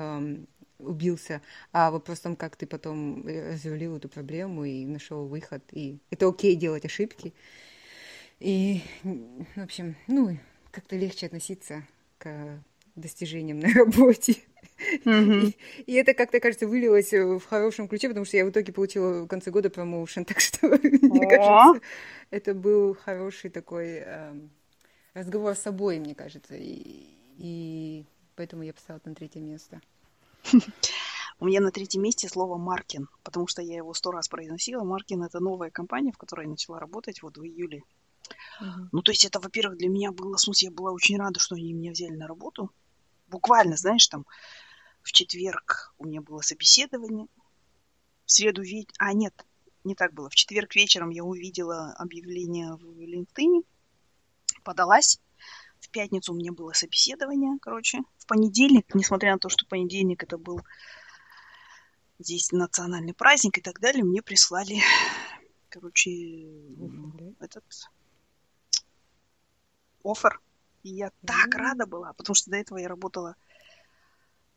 убился, а вопрос в том, как ты потом разрулил эту проблему и нашел выход. И это окей делать ошибки. И, в общем, ну, как-то легче относиться к достижением на работе. Mm-hmm. И это как-то, кажется, вылилось в хорошем ключе, потому что я в итоге получила в конце года промоушен, так что, мне кажется, это был хороший такой разговор с собой, мне кажется, и поэтому я поставила на третье место. У меня на третьем месте слово «Маркин», потому что я его 100 раз произносила. «Маркин» — это новая компания, в которой я начала работать вот в июле. Uh-huh. Ну, то есть это, во-первых, для меня было... В смысле, я была очень рада, что они меня взяли на работу. Буквально, знаешь, там в четверг у меня было собеседование. В среду... А, нет, не так было. В четверг вечером я увидела объявление в LinkedIn, подалась. В пятницу у меня было собеседование, короче. В понедельник, несмотря на то, что понедельник это был... Здесь национальный праздник и так далее. Мне прислали, короче, этот оффер. И я так рада была, потому что до этого я работала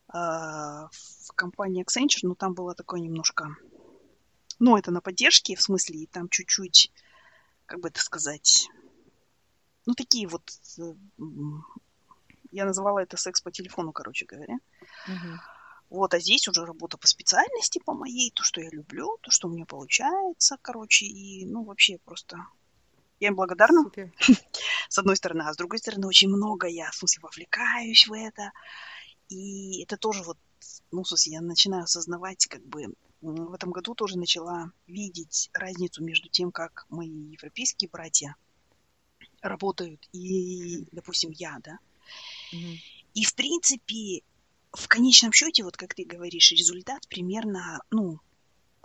в компании Accenture, но там было такое немножко... Ну, это на поддержке, в смысле, и там чуть-чуть, как бы это сказать... Ну, такие вот... Я называла это секс по телефону, короче говоря. Uh-huh. Вот, а здесь уже работа по специальности, по моей, то, что я люблю, то, что у меня получается, короче, и, ну, вообще просто... Я им благодарна, Супер. С одной стороны, а с другой стороны, очень много я, в смысле, вовлекаюсь в это, и это тоже вот, ну, в смысле, я начинаю осознавать, как бы, в этом году тоже начала видеть разницу между тем, как мои европейские братья работают, и, допустим, я, да, mm-hmm. и, в принципе... В конечном счете, вот как ты говоришь, результат примерно, ну,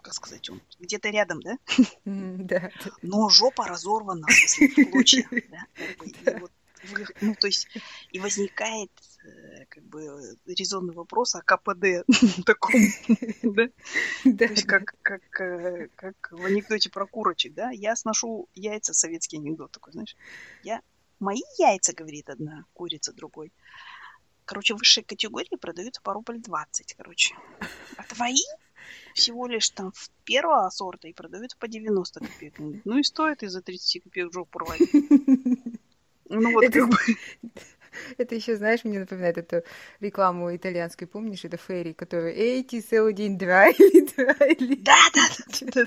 как сказать, он где-то рядом, да? Да. Но жопа разорвана, в смысле, в клочья, да? Ну, то есть, и возникает, как бы, резонный вопрос о КПД таком, да? То есть, как в анекдоте про курочек, да? Я сношу яйца, советский анекдот такой, знаешь. Мои яйца, говорит одна курица другой. Короче, в высшей категории продаются по $20, короче. А твои всего лишь там в первого сорта и продаются по 90 копеек. Ну и стоит из-за 30 копеек жопу порвать. Ну вот как бы... Это еще, знаешь, мне напоминает эту рекламу итальянскую, помнишь? Это Ферри, которая «Эйти селдин драйли». Да-да-да!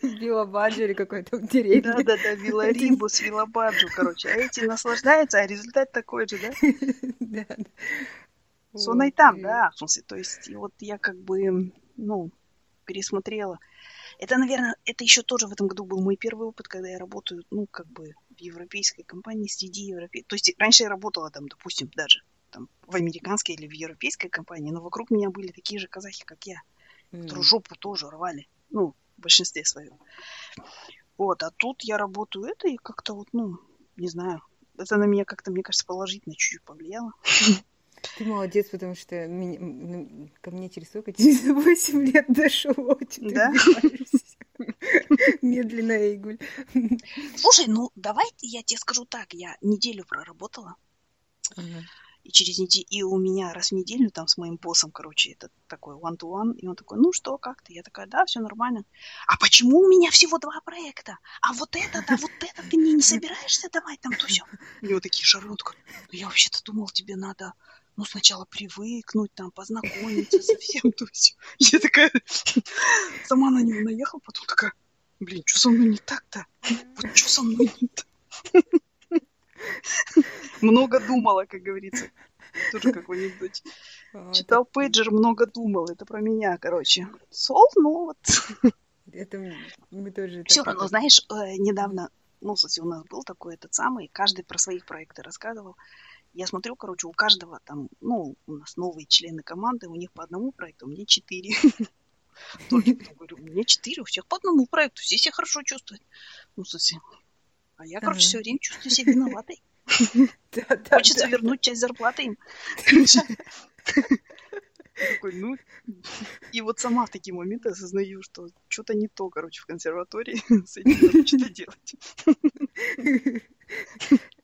Вилабаджо или какой-то в деревне. Да-да-да, Виларибус, Вилабаджо, короче. А эти наслаждаются, а результат такой же, да? Да. Сонай там, да. То есть вот я как бы, ну, пересмотрела. Это, наверное, это еще тоже в этом году был мой первый опыт, когда я работаю, ну, как бы в европейской компании среди европейцев. То есть раньше я работала там, допустим, даже там в американской или в европейской компании, но вокруг меня были такие же казахи, как я, которые жопу тоже рвали, ну, в большинстве своем. Вот, а тут я работаю это и как-то вот, ну, не знаю, это на меня как-то, мне кажется, положительно чуть-чуть повлияло. Ты молодец, потому что ко мне через сколько? Через 8 лет дошло. Да? Медленно, Айгуль. Слушай, ну, давай я тебе скажу так. Я неделю проработала. И через неделю, и у меня раз в неделю там с моим боссом, короче, это такой one-to-one, и он такой, ну что, как ты? Я такая, да, все нормально. А почему у меня всего 2 проекта? А вот этот, ты мне не собираешься давать там то все? И вот такие шары, он такой, ну я вообще-то думал, тебе надо, ну сначала привыкнуть, там, познакомиться со всем, то все. Я такая, сама на него наехала, потом такая, блин, что со мной не так-то? Вот что со мной не так? Много думала, как говорится. Тоже какой-нибудь. Читал пейджер, много думал. Это про меня, короче. Сол, ну вот. Это мы тоже... Все равно, знаешь, недавно, ну, кстати, у нас был такой этот самый, каждый про свои проекты рассказывал. Я смотрю, короче, у каждого там, ну, у нас новые члены команды, у них по одному проекту, у меня 4. Только говорю, у меня 4, у всех по одному проекту, все себя хорошо чувствуют. Ну, кстати... А я, короче, все время чувствую себя виноватой. Хочется вернуть часть зарплаты им. Такой, ну... И вот сама в такие моменты осознаю, что что-то не то, короче, в консерватории. С этим надо что-то делать.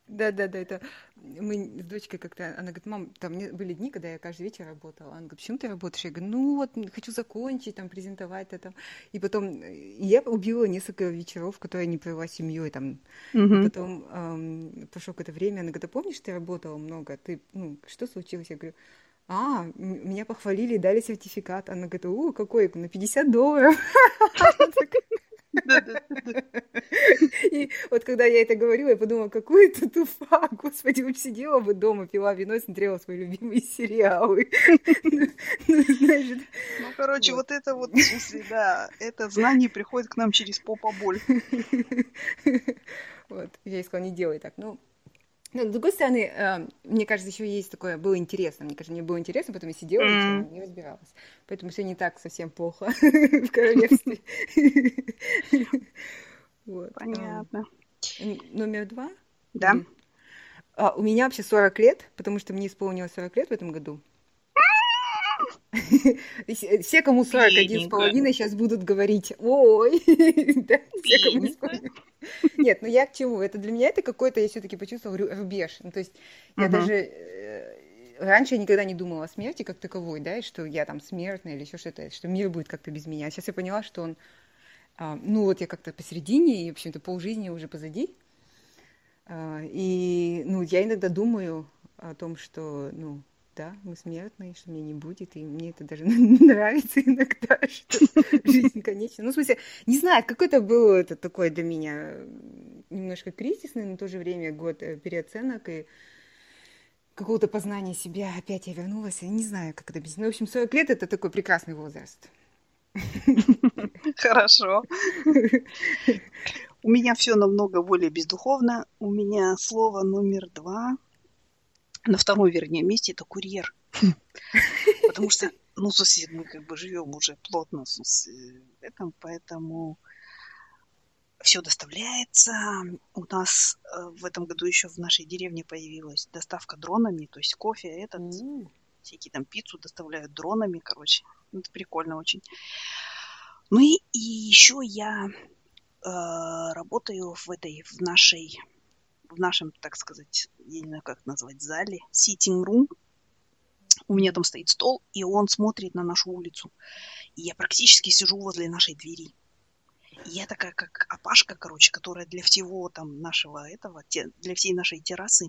Да, это... Мы с дочкой как-то... Она говорит, мам, там были дни, когда я каждый вечер работала. Она говорит, почему ты работаешь? Я говорю, ну вот, хочу закончить, там, презентовать это. И потом я убила несколько вечеров, которые не провела с семьёй, там. И потом прошло какое-то время. Она говорит, а помнишь, ты работала много? Ты, ну, что случилось? Я говорю, а, меня похвалили, дали сертификат. Она говорит, о, какой, на $50. И вот когда я это говорила, я подумала, какой это туфа, господи, уж сидела бы дома, пила вино и смотрела свои любимые сериалы. Ну, короче, вот это вот, в смысле, да, это знание приходит к нам через попа-боль. Вот, я ей сказала, не делай так, ну... Но, с другой стороны, мне кажется, еще есть такое, было интересно. Мне кажется, мне было интересно, потом я сидела и не разбиралась. Поэтому все не так совсем плохо в королевстве. Понятно. Номер 2? Да. У меня вообще 40 лет, потому что мне исполнилось 40 лет в этом году. Все, кому 41,5, сейчас будут говорить, ой, да, все, кому 40. Нет, ну я к чему? Это для меня это какой-то, я все-таки почувствовала рубеж. Ну, то есть я даже раньше я никогда не думала о смерти как таковой, да, и что я там смертная или еще что-то, что мир будет как-то без меня. Сейчас я поняла, что он, ну вот я как-то посередине, и, в общем-то, полжизни уже позади. И, ну, я иногда думаю о том, что, ну, да, мы смертные, что меня не будет, и мне это даже нравится иногда, что жизнь конечна. Ну, в смысле, не знаю, какой-то был это такой для меня немножко кризисный, но в то же время год переоценок и какого-то познания себя. Опять я вернулась, я не знаю, как это объяснить. Ну, в общем, 40 лет – это такой прекрасный возраст. Хорошо. У меня все намного более бездуховно. У меня слово номер 2. На втором, вернее, месте это курьер. Потому что, ну, сусед, мы как бы живем уже плотно с этим, поэтому все доставляется. У нас в этом году еще в нашей деревне появилась доставка дронами, то есть кофе, всякие там пиццу доставляют дронами, короче. Это прикольно очень. Ну и еще я работаю в нашем, так сказать, я не знаю, как назвать, зале, sitting room. У меня там стоит стол, и он смотрит на нашу улицу. И я практически сижу возле нашей двери. И я такая, как опашка, короче, которая для всего там нашего этого, для всей нашей террасы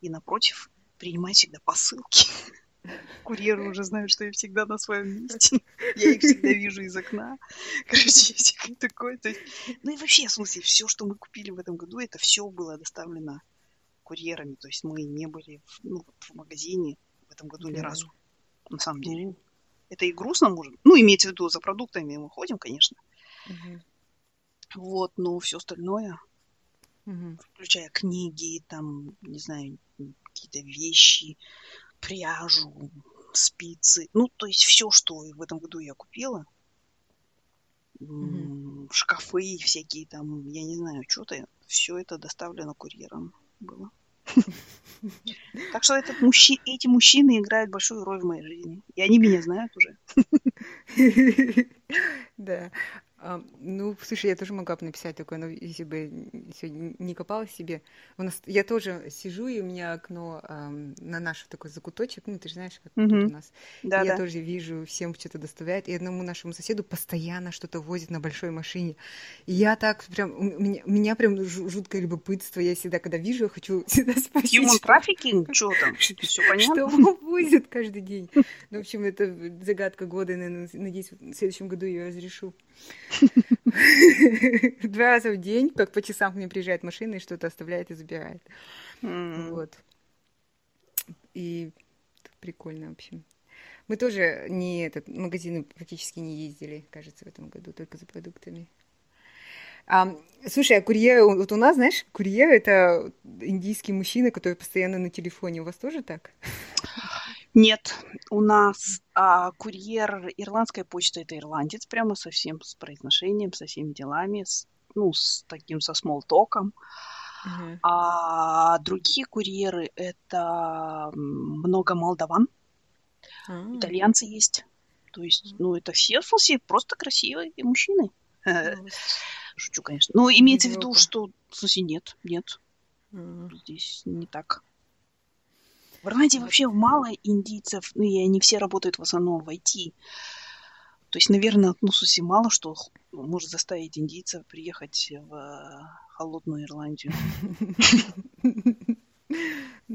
и напротив принимает всегда посылки. Курьеры уже знают, что я всегда на своем месте. Я их всегда вижу из окна. Короче, всякое такое. Ну и вообще, в смысле, все, что мы купили в этом году, это все было доставлено курьерами. То есть мы не были в магазине в этом году ни разу. На самом деле. Это и грустно, может. Ну, имеется в виду, за продуктами мы ходим, конечно. Вот, но все остальное, включая книги, там, не знаю, какие-то вещи, пряжу, спицы. Ну, то есть все, что в этом году я купила. Шкафы всякие там, я не знаю, что-то. Все это доставлено курьером было. Так что эти мужчины играют большую роль в моей жизни. И они меня знают уже. Да. Ну, слушай, я тоже могла бы написать такое, но если бы сегодня не копалась себе. Я тоже сижу, и у меня окно на наш такой закуточек, ну, ты же знаешь, как тут у нас. Да, я тоже вижу, всем что-то доставляет, и одному нашему соседу постоянно что-то возит на большой машине. И я так прям, у меня прям жуткое любопытство, я всегда, когда вижу, я хочу всегда спросить. Human trafficking? Что там? Все понятно? Что он возит каждый день? Ну, в общем, это загадка года, наверное, надеюсь, в следующем году я разрешу. 2 раза в день, как по часам к мне приезжает машина и что-то оставляет и забирает. Вот. И прикольно, в общем. Мы тоже в магазины практически не ездили, кажется, в этом году, только за продуктами. Слушай, а курьер, вот у нас, знаешь, курьер – это индийский мужчина, который постоянно на телефоне. У вас тоже так? Нет, у нас курьер ирландской почты – это ирландец, прямо совсем с произношением, со всеми делами, со смолтоком. А другие курьеры – это много молдаван, итальянцы есть. То есть, это все, в смысле, просто красивые мужчины. Шучу, конечно. Но имеется в виду, что, в смысле, нет, здесь не так. В Ирландии вообще мало индийцев, и они все работают в основном в IT. То есть, наверное, мало что может заставить индийца приехать в холодную Ирландию.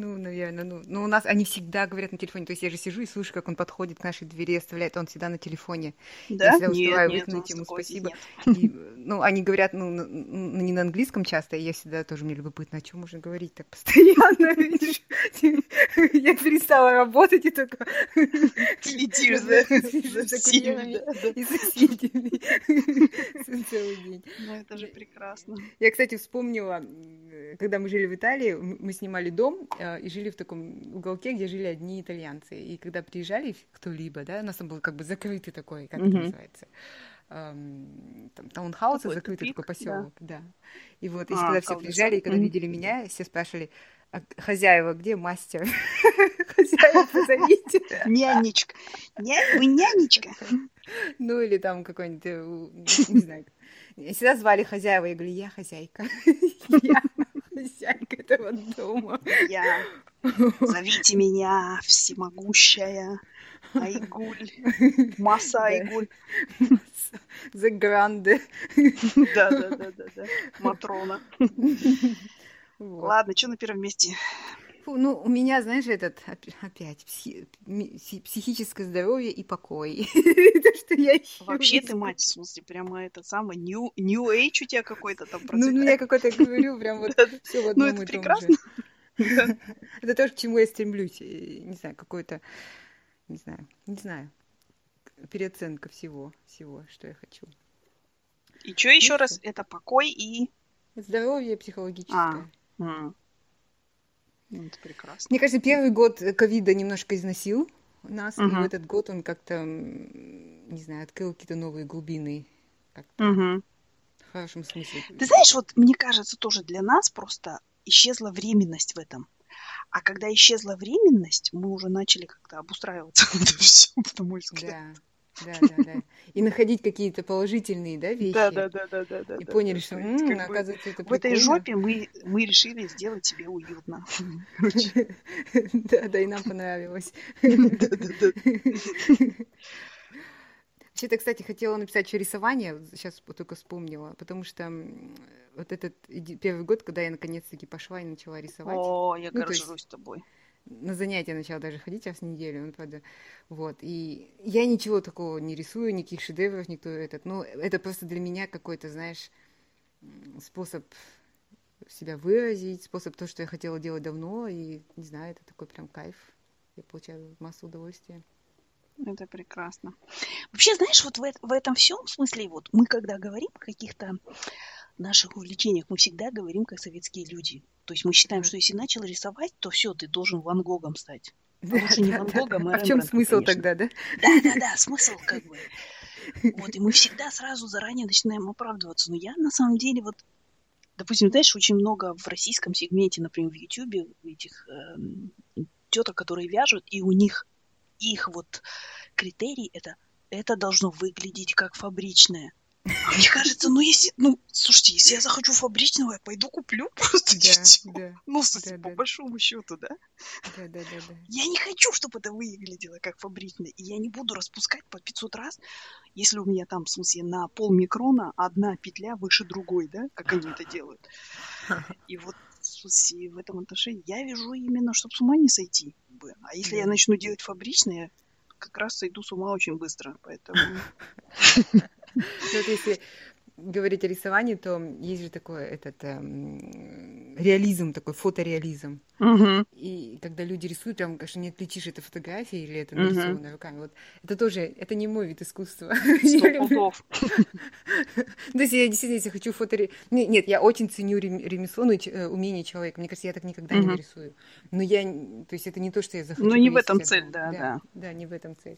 Ну, наверное, ну. Но у нас они всегда говорят на телефоне. То есть я же сижу и слышу, как он подходит к нашей двери, оставляет, он всегда на телефоне. Да? Я всегда успеваю выкинуть ему спасибо. И, ну, они говорят, ну, не на английском часто, и я всегда тоже, мне любопытно, о чем можно говорить так постоянно, видишь? Я перестала работать и только... Телетишь за курьерами и соседями целый день. Ну, это же прекрасно. Я, кстати, вспомнила, когда мы жили в Италии, мы снимали дом и жили в таком уголке, где жили одни итальянцы. И когда приезжали кто-либо, да, у нас там был как бы закрытый такой, как это называется, там, таунхаус, закрытый тупик, такой поселок, да. Да. И вот, и когда все приезжали, и когда видели меня, все спрашивали: а хозяева, где мастер? Хозяева, позовите. Нянечка. Вы нянечка? Ну, или там какой-нибудь, не знаю. Всегда звали хозяева, я говорю: я хозяйка. Я хозяйка этого дома. Я. Зовите меня, всемогущая Айгуль. Масса Айгуль. The Grande. Да. Матрона. Вот. Ладно, что на первом месте? Фу, ну, у меня, знаешь, опять психическое здоровье и покой. Это что я ищу. Вообще ты, мать, в смысле, прямо это самое, New Age у тебя какой-то там процветает. Ну, я какой-то говорю, прям вот все в одном и том же. Ну, это прекрасно. Это тоже к чему я стремлюсь. Не знаю, какой-то, не знаю, переоценка всего, что я хочу. И что еще раз? Это покой и... Здоровье психологическое. Это прекрасно. Мне кажется, первый год ковида немножко износил нас, и в этот год он как-то, не знаю, открыл какие-то новые глубины. Как-то в хорошем смысле. Ты знаешь, вот мне кажется, тоже для нас просто исчезла временность в этом. А когда исчезла временность, мы уже начали как-то обустраиваться на это все, на мой взгляд. Да. И находить какие-то положительные, да, вещи. Да. И поняли, что, оказывается, это прикольно. В этой жопе мы решили сделать себе уютно. Да, и нам понравилось. Вообще-то, кстати, хотела написать еще рисование, сейчас только вспомнила, потому что вот этот первый год, когда я наконец-таки пошла и начала рисовать. О, я горжусь тобой. На занятия начала даже ходить раз в неделю, ну, правда, вот, и я ничего такого не рисую, никаких шедевров, ну, это просто для меня какой-то, знаешь, способ себя выразить, способ то, что я хотела делать давно, и, не знаю, это такой прям кайф, я получаю массу удовольствия. Это прекрасно. Вообще, знаешь, вот в этом всем смысле, вот мы когда говорим о каких-то наших увлечениях, мы всегда говорим как советские люди. То есть мы считаем, что если начал рисовать, то все, ты должен Ван Гогом стать. А лучше не Ван Гогом, а Рембрандтом, конечно. А в чем смысл тогда, да? Да, смысл как бы. Вот, и мы всегда сразу заранее начинаем оправдываться. Но я на самом деле вот, допустим, знаешь, очень много в российском сегменте, например, в Ютьюбе этих теток, которые вяжут, и у них их вот критерий это должно выглядеть как фабричное. Мне кажется, если я захочу фабричного, я пойду куплю просто ничего. Да, по большому счету, да? Да. Я не хочу, чтобы это выглядело как фабричное, и я не буду распускать по 500 раз, если у меня там, в смысле, на полмикрона одна петля выше другой, да, как они это делают. И вот, в смысле, в этом отношении я вяжу именно, чтобы с ума не сойти. А если я начну делать фабричное, я как раз сойду с ума очень быстро, поэтому... Вот если говорить о рисовании, то есть же такой реализм, такой фотореализм. И когда люди рисуют, прям, конечно, не отличишь, это фотографии или это нарисовано руками. Вот. Это тоже, это не мой вид искусства. 100 пудов. То есть я действительно, если хочу Нет, я очень ценю ремесло, умение человека. Мне кажется, я так никогда не нарисую. Но то есть это не то, что я захочу. Ну, не в этом цель, да. Да, не в этом цель.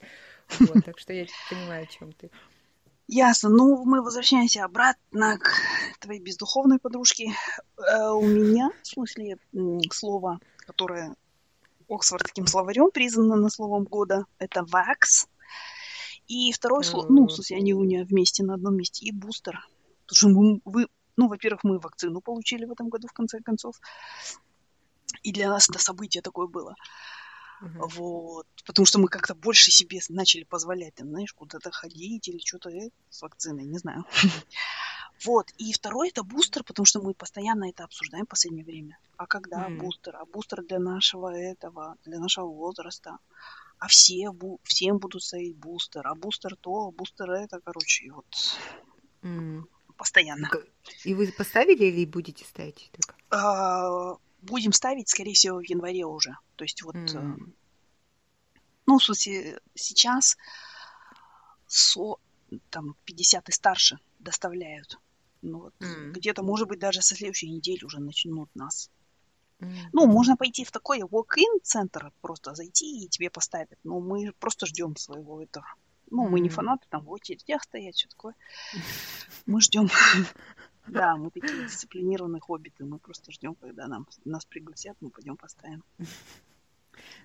Вот, так что я понимаю, о чем ты. Ясно. Ну, мы возвращаемся обратно к твоей бездуховной подружке. У меня, в смысле, слово, которое Оксфордским словарем признано на словом года, это wax. И второе слово, в смысле, они у меня вместе на одном месте, и бустер. Потому что во-первых, мы вакцину получили в этом году, в конце концов. И для нас это событие такое было. Вот, потому что мы как-то больше себе начали позволять, там, знаешь, куда-то ходить или что-то с вакциной, не знаю. Вот. И второй — это бустер, потому что мы постоянно это обсуждаем в последнее время. А когда бустер? А бустер для нашего этого, для нашего возраста. А все, всем будут стоять бустер. А бустер то, а бустер это, короче, и вот... Постоянно. И вы поставили или будете ставить? Будем ставить, скорее всего, в январе уже. То есть вот... Ну, в смысле, сейчас там 50 и старше доставляют. Ну, вот, где-то, может быть, даже со следующей недели уже начнут нас. Ну, можно пойти в такой walk-in центр, просто зайти и тебе поставят. Но мы просто ждем своего этого. Ну, мы не фанаты, там в очередях стоять, что такое. Мы ждем. Да, мы такие дисциплинированные хоббиты. Мы просто ждем, когда нас пригласят, мы пойдем поставим.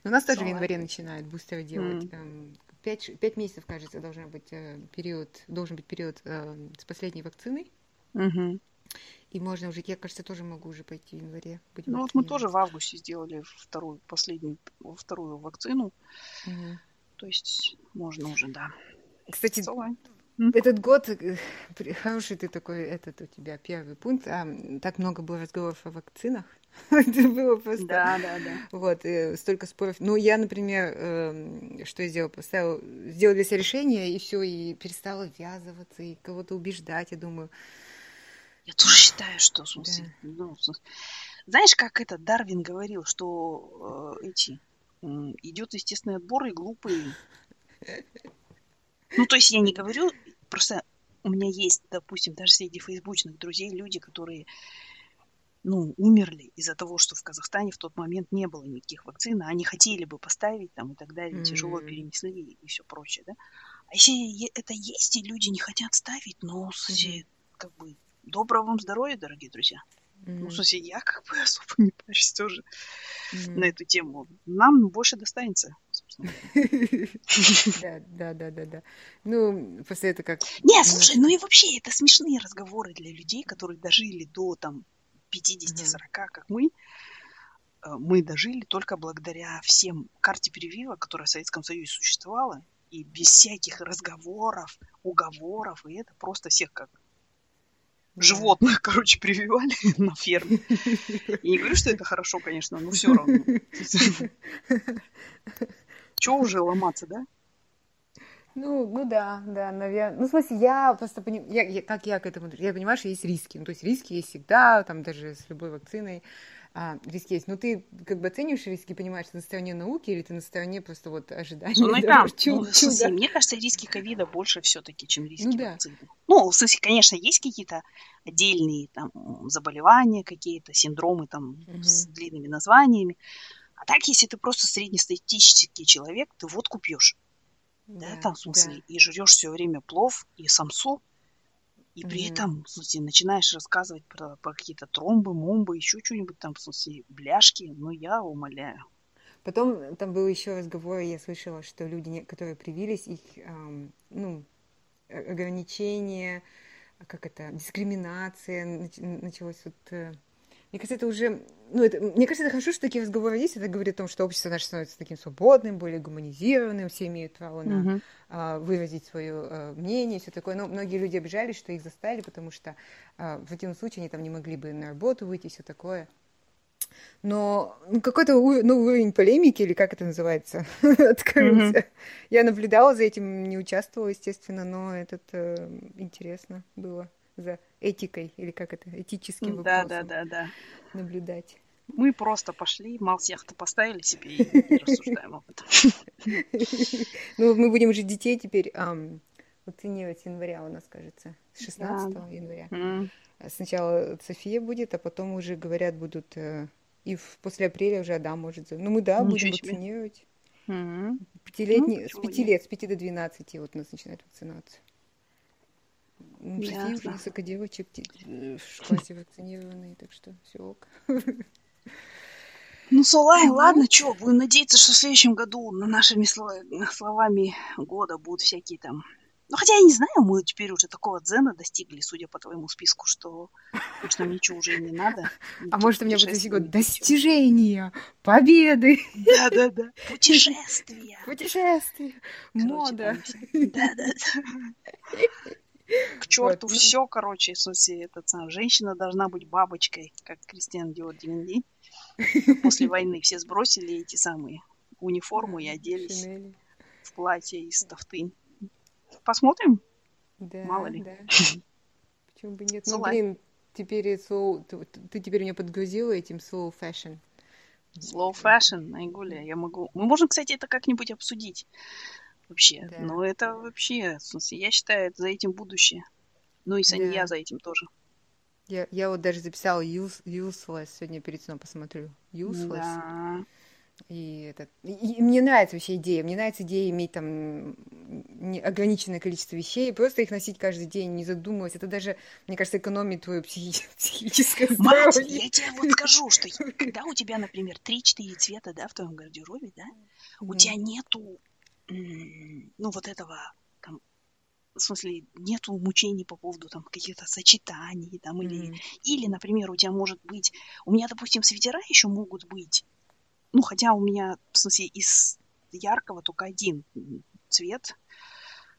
У нас тоже в январе начинают бустер делать. 5 месяцев, кажется, должен быть период с последней вакциной. И можно уже, я, кажется, тоже могу уже пойти в январе. Ну вот мы тоже в августе сделали вторую вакцину. То есть можно уже, да. Кстати, этот год хороший ты такой, этот у тебя первый пункт. Так много было разговоров о вакцинах. Это было просто... Да. Вот, столько споров. Ну, я, например, что я сделала? Сделала для себя решение, и все, и перестала ввязываться, и кого-то убеждать, я думаю. Я тоже считаю, что... Знаешь, как это Дарвин говорил, что идет естественный отбор, и глупые... Ну, то есть я не говорю... Просто у меня есть, допустим, даже среди фейсбучных друзей люди, которые... умерли из-за того, что в Казахстане в тот момент не было никаких вакцин, а они хотели бы поставить там и так далее, тяжело перенесли и все прочее, да. А если это есть, и люди не хотят ставить, ну, как бы, доброго вам здоровья, дорогие друзья. Ну, слушай, я как бы особо не парюсь тоже на эту тему. Нам больше достанется, собственно. Да. Ну, после этого как... Не, слушай, ну и вообще это смешные разговоры для людей, которые дожили до, 50-40, как мы дожили только благодаря всем карте перевивок, которая в Советском Союзе существовала, и без всяких разговоров, уговоров, и это просто всех как животных, короче, прививали на ферме. Я не говорю, что это хорошо, конечно, но все равно. Чего уже ломаться, да? Ну да, наверное. Ну, в смысле, я просто понимаю, как я к этому... Я понимаю, что есть риски. Ну, то есть риски есть всегда, там даже с любой вакциной риски есть. Но ты как бы оцениваешь риски, понимаешь, ты на стороне науки или ты на стороне просто вот ожидания? Ну, и там, чудо. Мне кажется, риски ковида больше все-таки, чем риски вакцины. Ну, в смысле, конечно, есть какие-то отдельные там заболевания, какие-то синдромы там с длинными названиями. А так, если ты просто среднестатистический человек, ты водку пьешь. Да, там, в смысле, и жрёшь все время плов и самсу, и при этом, в смысле, начинаешь рассказывать про какие-то тромбы, момбы, еще что-нибудь там, в смысле, бляшки, но я умоляю. Потом там был еще разговор, я слышала, что люди, которые привились, их, ограничения, дискриминация началась вот... Мне кажется, это уже... мне кажется, это хорошо, что такие разговоры есть. Это говорит о том, что общество наше становится таким свободным, более гуманизированным, все имеют право на выразить свое мнение и все такое. Но многие люди обижались, что их заставили, потому что в противном случае они там не могли бы на работу выйти и все такое. Но какой-то уровень полемики, или как это называется, открылся. Я наблюдала за этим, не участвовала, естественно, но это интересно было. За этикой, или как это, этическим вопросом наблюдать. Мы просто пошли, мало всех-то поставили себе и рассуждаем об этом. Ну, мы будем же детей теперь оценивать с января у нас, кажется, с 16 января. Сначала София будет, а потом уже, говорят, будут... И после апреля уже Адам может... Ну, мы, будем оценивать. С 5 лет, с 5 до 12 вот у нас начинает вакцинация. Прикинь, уже несколько девочек в классе вакцинированные, так что все ок. Ну, Солай, ладно, что, будем надеяться, что в следующем году нашими словами года будут всякие там... Ну, хотя я не знаю, мы теперь уже такого дзена достигли, судя по твоему списку, что нам ничего уже не надо. А может, у меня будет следующий год достижения, победы. Да. Путешествия. Мода. Да. К черту вот. Все, короче, в смысле, женщина должна быть бабочкой, как Кристиан Диор. После войны все сбросили эти самые униформу и оделись шинели. В платье из тафты. Посмотрим? Да, мало ли. Да. Почему бы нет? Ну, блин, теперь ты теперь меня подгрузила этим slow fashion. Slow fashion, Айгуля, я могу... Мы можем, кстати, это как-нибудь обсудить вообще. Да. Но это вообще, в смысле, я считаю, за этим будущее. Ну и Саня, я за этим тоже. Я вот даже записала useless, сегодня перед сном посмотрю. Useless. Да. И мне нравится вообще идея. Мне нравится идея иметь там ограниченное количество вещей, просто их носить каждый день, не задумываясь. Это даже, мне кажется, экономит твое психическое здоровье. Мать, я тебе вот скажу, что когда у тебя, например, 3-4 цвета, да, в твоем гардеробе, да, у тебя нету, ну, вот этого, там, в смысле, нету мучений по поводу там каких-то сочетаний, там, или, например, у тебя может быть, у меня, допустим, свитера еще могут быть. Ну, хотя у меня, в смысле, из яркого только один цвет.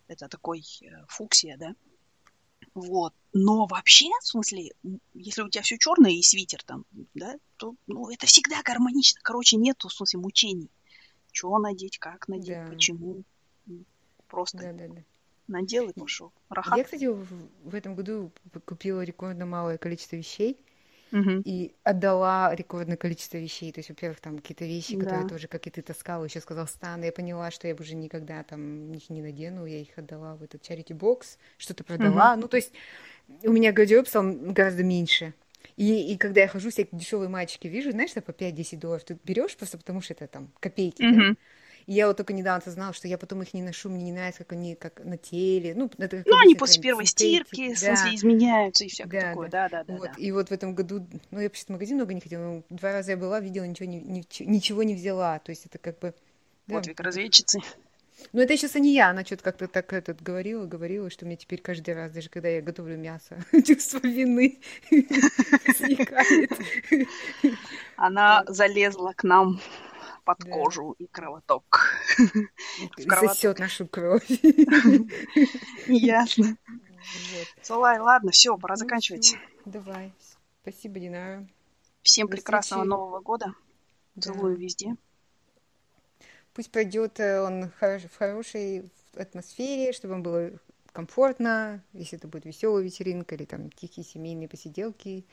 Это такой фуксия, да? Вот. Но вообще, в смысле, если у тебя все черное и свитер там, да, то ну, это всегда гармонично. Короче, нету, в смысле, мучений. Чего надеть, как надеть, да. Почему. Просто надел и пошел. Рахат. Я, кстати, в этом году купила рекордно малое количество вещей. И отдала рекордное количество вещей. То есть, во-первых, там какие-то вещи, которые тоже, как и ты, таскала, еще с Казахстана. Я поняла, что я уже никогда там их не надену. Я их отдала в этот charity-бокс, что-то продала. Ну, то есть, у меня гардероб стал гораздо меньше. И когда я хожу, всякие дешевые маечки вижу, знаешь, что по $5-10 ты берешь просто потому, что это там копейки, да? И я вот только недавно осознала, что я потом их не ношу, мне не нравится, как они как на теле. Ну, это как они после первой стирки, в смысле, изменяются и всякое такое. Да. Вот. И вот в этом году, ну, я почти в магазин много не ходила, но 2 раза я была, видела, ничего не взяла. То есть это как бы... Да. Вот век разведчицы. Ну, это сейчас не я, она что-то как-то так говорила, что мне теперь каждый раз, даже когда я готовлю мясо, чувство вины сникает. Она залезла к нам под кожу и кровоток. Сосёт нашу кровь. Ясно. Салай, ладно, все, пора заканчивать. Давай. Спасибо, Динара. Всем прекрасного Нового года. Целую везде. Пусть пройдет он в хорошей атмосфере, чтобы он было комфортно, если это будет веселая вечеринка или там тихие семейные посиделки.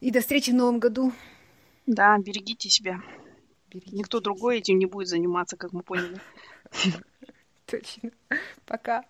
И до встречи в Новом году. Да, берегите себя. Никто другой этим не будет заниматься, как мы поняли. Точно. Пока.